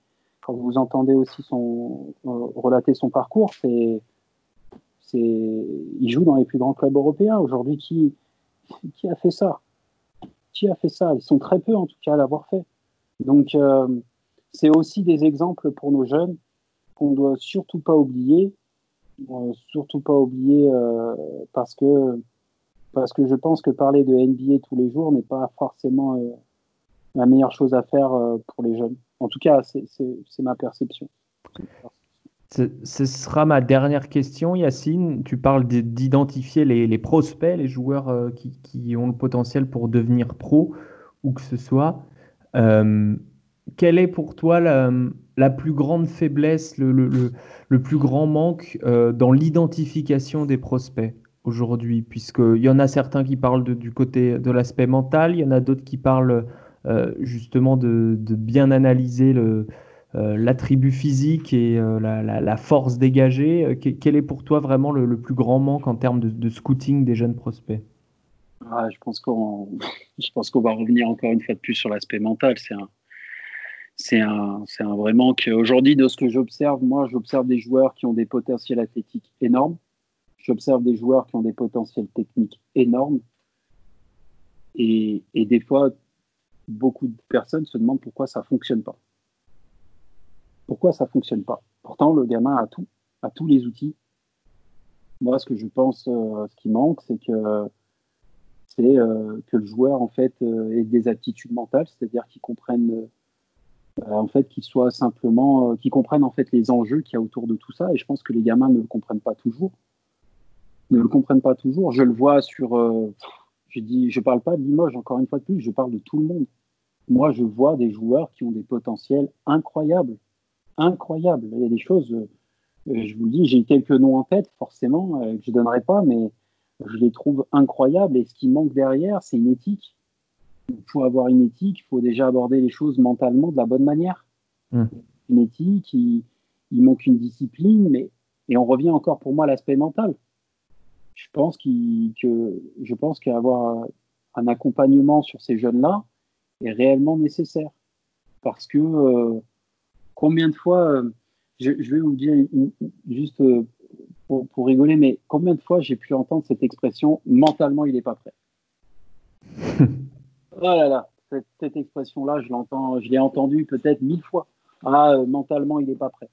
quand vous entendez aussi son, euh, relater son parcours, c'est, c'est, il joue dans les plus grands clubs européens. Aujourd'hui, qui, qui a fait ça ? Qui a fait ça? Ils sont très peu en tout cas à l'avoir fait. Donc euh, c'est aussi des exemples pour nos jeunes qu'on ne doit surtout pas oublier, euh, surtout pas oublier euh, parce que parce que je pense que parler de N B A tous les jours n'est pas forcément euh, la meilleure chose à faire euh, pour les jeunes. En tout cas, c'est, c'est, c'est ma perception. Ce sera ma dernière question, Yacine. Tu parles d'identifier les, les prospects, les joueurs qui, qui ont le potentiel pour devenir pro, ou que ce soit. Euh, quelle est pour toi la, la plus grande faiblesse, le, le, le, le plus grand manque euh, dans l'identification des prospects aujourd'hui ? Puisqu'il y en a certains qui parlent de, du côté de l'aspect mental, il y en a d'autres qui parlent euh, justement de, de bien analyser le... Euh, l'attribut physique et euh, la, la, la force dégagée, euh, que, quel est pour toi vraiment le, le plus grand manque en termes de, de scouting des jeunes prospects ? ah, je, pense qu'on, je pense qu'on va revenir encore une fois de plus sur l'aspect mental. C'est un, c'est un, c'est un vrai manque. Aujourd'hui, de ce que j'observe, moi, j'observe des joueurs qui ont des potentiels athlétiques énormes. J'observe des joueurs qui ont des potentiels techniques énormes. Et, et des fois, beaucoup de personnes se demandent pourquoi ça ne fonctionne pas. Pourquoi ça ne fonctionne pas ? Pourtant, le gamin a tout, a tous les outils. Moi, ce que je pense, euh, ce qui manque, c'est que, c'est, euh, que le joueur, en fait, euh, ait des aptitudes mentales, c'est-à-dire qu'il comprenne, euh, en fait, qu'il soit simplement, euh, qu'il comprenne, en fait, les enjeux qu'il y a autour de tout ça. Et je pense que les gamins ne le comprennent pas toujours. Ne le comprennent pas toujours. Je le vois sur... Euh, je dis, je parle pas de Limoges, encore une fois de plus, je parle de tout le monde. Moi, je vois des joueurs qui ont des potentiels incroyables. Incroyable. Il y a des choses, je vous le dis, j'ai quelques noms en tête, forcément, que je ne donnerai pas, mais je les trouve incroyables. Et ce qui manque derrière, c'est une éthique. Il faut avoir une éthique, il faut déjà aborder les choses mentalement de la bonne manière. Mmh. Une éthique, il, il manque une discipline, mais, et on revient encore pour moi à l'aspect mental. Je pense, qu'il, que, je pense qu'avoir un accompagnement sur ces jeunes-là est réellement nécessaire. Parce que... Euh, Combien de fois, euh, je, je vais vous dire une, juste euh, pour, pour rigoler, mais combien de fois j'ai pu entendre cette expression « mentalement, il n'est pas prêt ». Oh là là, cette, cette expression-là, je l'entends, je l'ai entendue peut-être mille fois. Ah, euh, mentalement, il n'est pas prêt.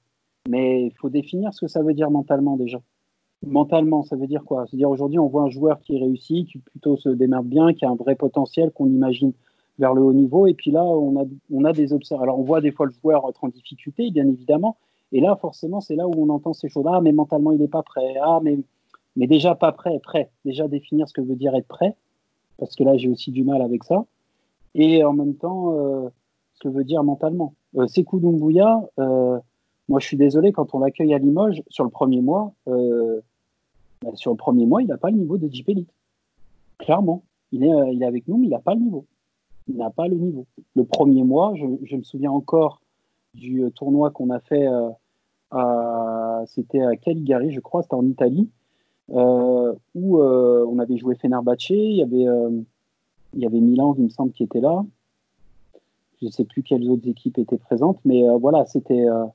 Mais il faut définir ce que ça veut dire mentalement déjà. Mentalement, ça veut dire quoi ? C'est-à-dire aujourd'hui, on voit un joueur qui réussit, qui plutôt se démerde bien, qui a un vrai potentiel qu'on imagine vers le haut niveau, et puis là, on a, on a des observations. Alors, on voit des fois le joueur être en difficulté, bien évidemment, et là, forcément, c'est là où on entend ces choses. Ah, mais mentalement, il n'est pas prêt. Ah, mais, mais déjà pas prêt, prêt. Déjà définir ce que veut dire être prêt, parce que là, j'ai aussi du mal avec ça. Et en même temps, euh, ce que veut dire mentalement. Euh, Sekou Doumbouya, euh, moi, je suis désolé, quand on l'accueille à Limoges, sur le premier mois, euh, ben, sur le premier mois, il n'a pas le niveau de Jeep Elite. Clairement. Il est, euh, il est avec nous, mais il n'a pas le niveau. Il n'a pas le niveau. Le premier mois, je, je me souviens encore du tournoi qu'on a fait, euh, à, c'était à Caligari, je crois, c'était en Italie, euh, où euh, on avait joué Fenerbahce, il y avait, euh, il y avait Milan, il me semble, qui était là. Je ne sais plus quelles autres équipes étaient présentes, mais euh, voilà, c'était, euh,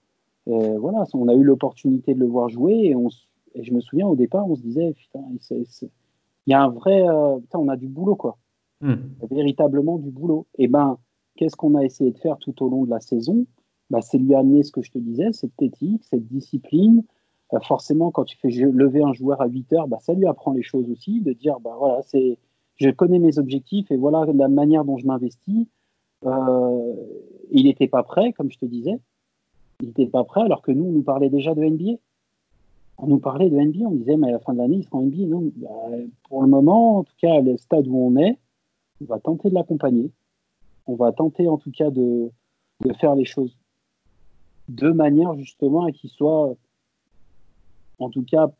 euh, voilà, on a eu l'opportunité de le voir jouer, et, on, et je me souviens, au départ, on se disait, putain, c'est, c'est... il y a un vrai, euh, putain, on a du boulot, quoi. Mmh. Véritablement du boulot. Et ben, qu'est-ce qu'on a essayé de faire tout au long de la saison ? bah, c'est lui amener ce que je te disais, cette éthique, cette discipline. Euh, forcément, quand tu fais lever un joueur à huit heures, bah, ça lui apprend les choses aussi, de dire bah, voilà, c'est, je connais mes objectifs et voilà la manière dont je m'investis. Euh, il n'était pas prêt, comme je te disais. Il n'était pas prêt, alors que nous, on nous parlait déjà de N B A. On nous parlait de N B A, on disait mais à la fin de l'année, il sera en N B A. Non, bah, pour le moment, en tout cas, le stade où on est, on va tenter de l'accompagner. On va tenter, en tout cas, de, de faire les choses de manière, justement, à qu'il soit, en tout cas,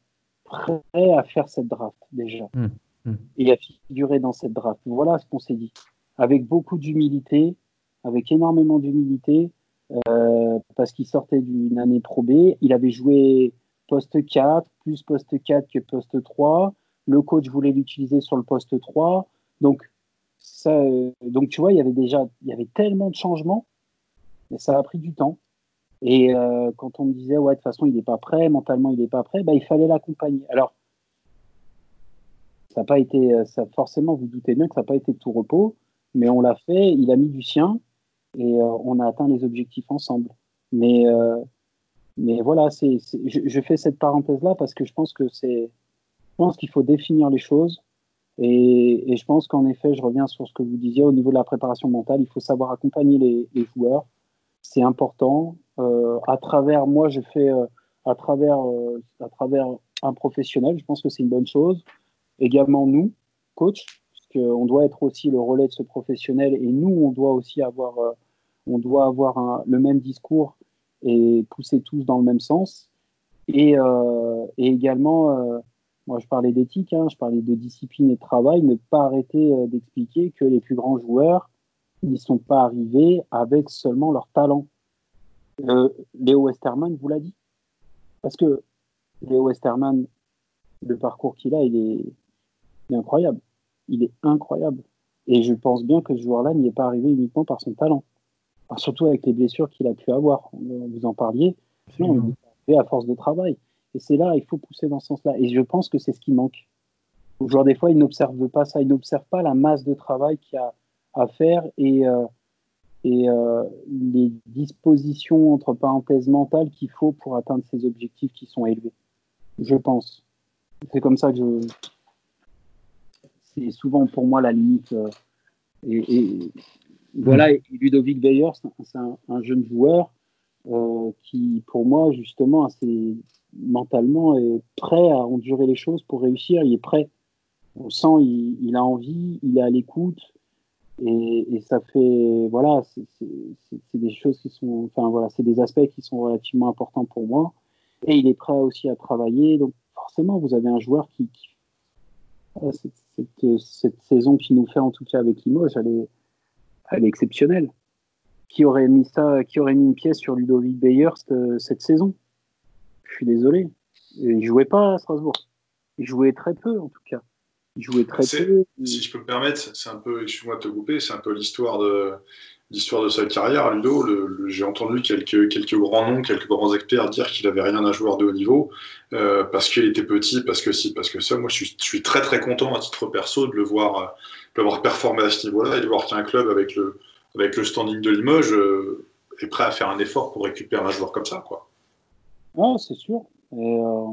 prêt à faire cette draft, déjà. Mmh, mmh. Et à figurer dans cette draft. Voilà ce qu'on s'est dit. Avec beaucoup d'humilité, avec énormément d'humilité, euh, parce qu'il sortait d'une année Pro B. Il avait joué poste quatre, plus poste quatre que poste trois. Le coach voulait l'utiliser sur le poste trois. Donc, ça, euh, donc tu vois, il y avait déjà il y avait tellement de changements, mais ça a pris du temps. Et euh, quand on me disait, ouais, de toute façon, il n'est pas prêt, mentalement, il n'est pas prêt, bah, il fallait l'accompagner. Alors, ça n'a pas été, ça, forcément, vous doutez bien que ça n'a pas été de tout repos, mais on l'a fait, il a mis du sien, et euh, on a atteint les objectifs ensemble. Mais, euh, mais voilà, c'est, c'est, je, je fais cette parenthèse-là parce que je pense que c'est, je pense qu'il faut définir les choses. Et, et je pense qu'en effet, je reviens sur ce que vous disiez au niveau de la préparation mentale, il faut savoir accompagner les, les joueurs, c'est important. Euh, à travers, moi je fais euh, à, travers, euh, à travers un professionnel, je pense que c'est une bonne chose. Également nous, coach, puisqu'on doit être aussi le relais de ce professionnel et nous on doit aussi avoir, euh, on doit avoir un, le même discours et pousser tous dans le même sens. Et, euh, et également... Euh, Moi, je parlais d'éthique, hein, je parlais de discipline et de travail, ne pas arrêter euh, d'expliquer que les plus grands joueurs, ils ne sont pas arrivés avec seulement leur talent. Euh, Léo Westermann vous l'a dit. Parce que Léo Westermann, le parcours qu'il a, il est, il est incroyable. Il est incroyable. Et je pense bien que ce joueur-là n'y est pas arrivé uniquement par son talent. Alors, surtout avec les blessures qu'il a pu avoir. Vous en parliez. Non, il est arrivé à force de travail. Et c'est là, il faut pousser dans ce sens-là. Et je pense que c'est ce qui manque. Les joueurs, des fois, ils n'observent pas ça. Ils n'observent pas la masse de travail qu'il y a à faire et, euh, et euh, les dispositions, entre parenthèses, mentales qu'il faut pour atteindre ces objectifs qui sont élevés. Je pense. C'est comme ça que je... C'est souvent, pour moi, la limite. Euh, et, et voilà, et Ludovic Beyers, c'est un, un jeune joueur euh, qui, pour moi, justement, c'est... mentalement est prêt à endurer les choses pour réussir, il est prêt, on sent il, il a envie, il est à l'écoute et, et ça fait voilà, c'est, c'est, c'est, c'est des choses qui sont, enfin voilà, c'est des aspects qui sont relativement importants pour moi et il est prêt aussi à travailler, donc forcément vous avez un joueur qui, qui voilà, cette, cette, cette saison qui nous fait en tout cas avec Limoges, elle est, elle est exceptionnelle. Qui aurait mis ça, qui aurait mis une pièce sur Ludovic Beyers cette, cette saison? Je suis désolé, il ne jouait pas à Strasbourg. Il jouait très peu, en tout cas. Il jouait très c'est, peu. Si je peux me permettre, c'est un peu, excuse-moi de te couper, c'est un peu l'histoire de, l'histoire de sa carrière. Ludo, le, le, j'ai entendu quelques, quelques grands noms, quelques grands experts dire qu'il n'avait rien à joueur de haut niveau, euh, parce qu'il était petit, parce que si, parce que ça. Moi, je suis, je suis très très content, à titre perso, de le voir, de le voir performer à ce niveau-là et de voir qu'un club avec le, avec le standing de Limoges euh, est prêt à faire un effort pour récupérer un joueur comme ça, quoi. Oh, c'est sûr. Et, euh,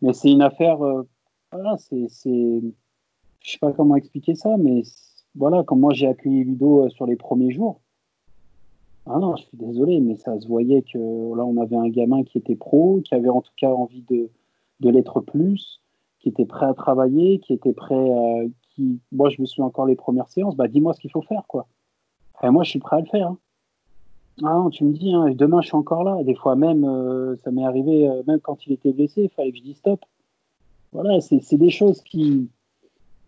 mais c'est une affaire. Euh, voilà, c'est, c'est. Je sais pas comment expliquer ça, mais voilà, quand moi j'ai accueilli Ludo euh, sur les premiers jours, ah non, je suis désolé, mais ça se voyait que là on avait un gamin qui était pro, qui avait en tout cas envie de, de l'être plus, qui était prêt à travailler, qui était prêt. Euh, qui, moi, je me souviens encore les premières séances. Bah, dis-moi ce qu'il faut faire, quoi. Et moi, je suis prêt à le faire. Hein. Ah non, tu me dis, hein, demain je suis encore là. Des fois même, euh, ça m'est arrivé, euh, même quand il était blessé, il fallait que je dise stop. Voilà, c'est, c'est des choses qui...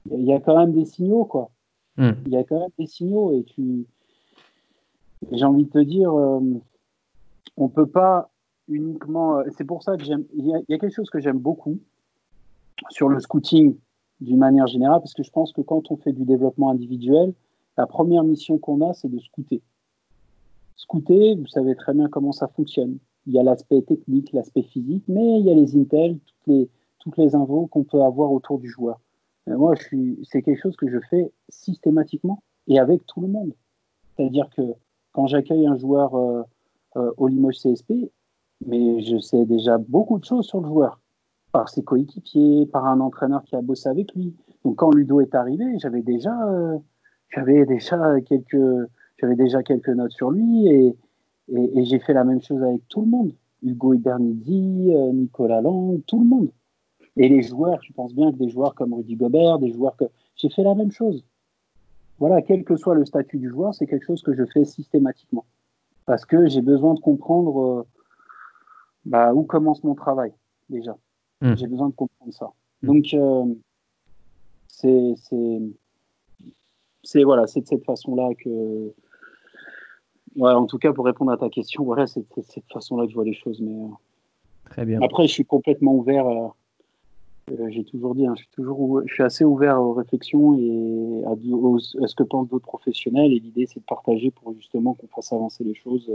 Il y a quand même des signaux, quoi. Mm. Il y a quand même des signaux et tu... J'ai envie de te dire, euh, on peut pas uniquement... C'est pour ça que j'aime... Il y a, il y a quelque chose que j'aime beaucoup sur le scouting d'une manière générale, parce que je pense que quand on fait du développement individuel, la première mission qu'on a, c'est de scouter. Scouter, vous savez très bien comment ça fonctionne. Il y a l'aspect technique, l'aspect physique, mais il y a les intels, toutes les, toutes les infos qu'on peut avoir autour du joueur. Et moi, je suis, c'est quelque chose que je fais systématiquement et avec tout le monde. C'est-à-dire que quand j'accueille un joueur euh, euh, au Limoges C S P, mais je sais déjà beaucoup de choses sur le joueur, par ses coéquipiers, par un entraîneur qui a bossé avec lui. Donc quand Ludo est arrivé, j'avais déjà, euh, j'avais déjà quelques, j'avais déjà quelques notes sur lui, et, et, et j'ai fait la même chose avec tout le monde. Hugo Ibernidi, euh, Nicolas Lang, tout le monde. Et les joueurs, je pense bien que des joueurs comme Rudy Gobert, des joueurs que... J'ai fait la même chose. Voilà, quel que soit le statut du joueur, c'est quelque chose que je fais systématiquement. Parce que j'ai besoin de comprendre euh, bah, où commence mon travail, déjà. Mmh. J'ai besoin de comprendre ça. Mmh. Donc, euh, c'est, c'est, c'est, voilà, c'est de cette façon-là que... Ouais, en tout cas, pour répondre à ta question, voilà, c'est de cette façon-là que je vois les choses. Mais, euh... Très bien. Après, je suis complètement ouvert... Euh... J'ai toujours dit, hein, je suis toujours, je suis assez ouvert aux réflexions et à, aux, à ce que pensent d'autres professionnels. Et l'idée, c'est de partager pour justement qu'on fasse avancer les choses.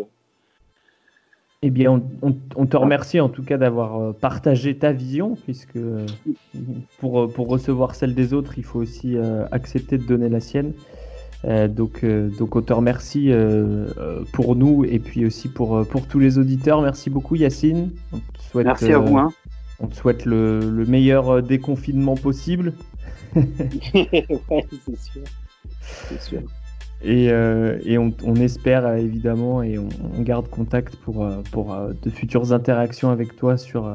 Eh bien, on, on, on te remercie en tout cas d'avoir partagé ta vision, puisque pour, pour recevoir celle des autres, il faut aussi accepter de donner la sienne. Donc, donc on te remercie pour nous et puis aussi pour, pour tous les auditeurs. Merci beaucoup, Yacine. On te souhaite, Merci à euh, vous. Hein. On te souhaite le, le meilleur déconfinement possible. Ouais, c'est sûr. C'est sûr. Et, euh, et on, on espère évidemment, et on, on garde contact pour, pour de futures interactions avec toi sur,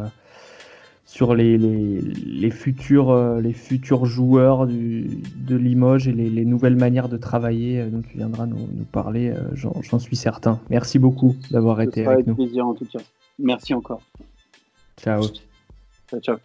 sur les, les, les, futurs, les futurs joueurs du, de Limoges et les, les nouvelles manières de travailler dont tu viendras nous, nous parler, j'en, j'en suis certain. Merci beaucoup d'avoir été avec nous. Ça sera avec plaisir en tout cas. Merci encore. Ciao. Ciao.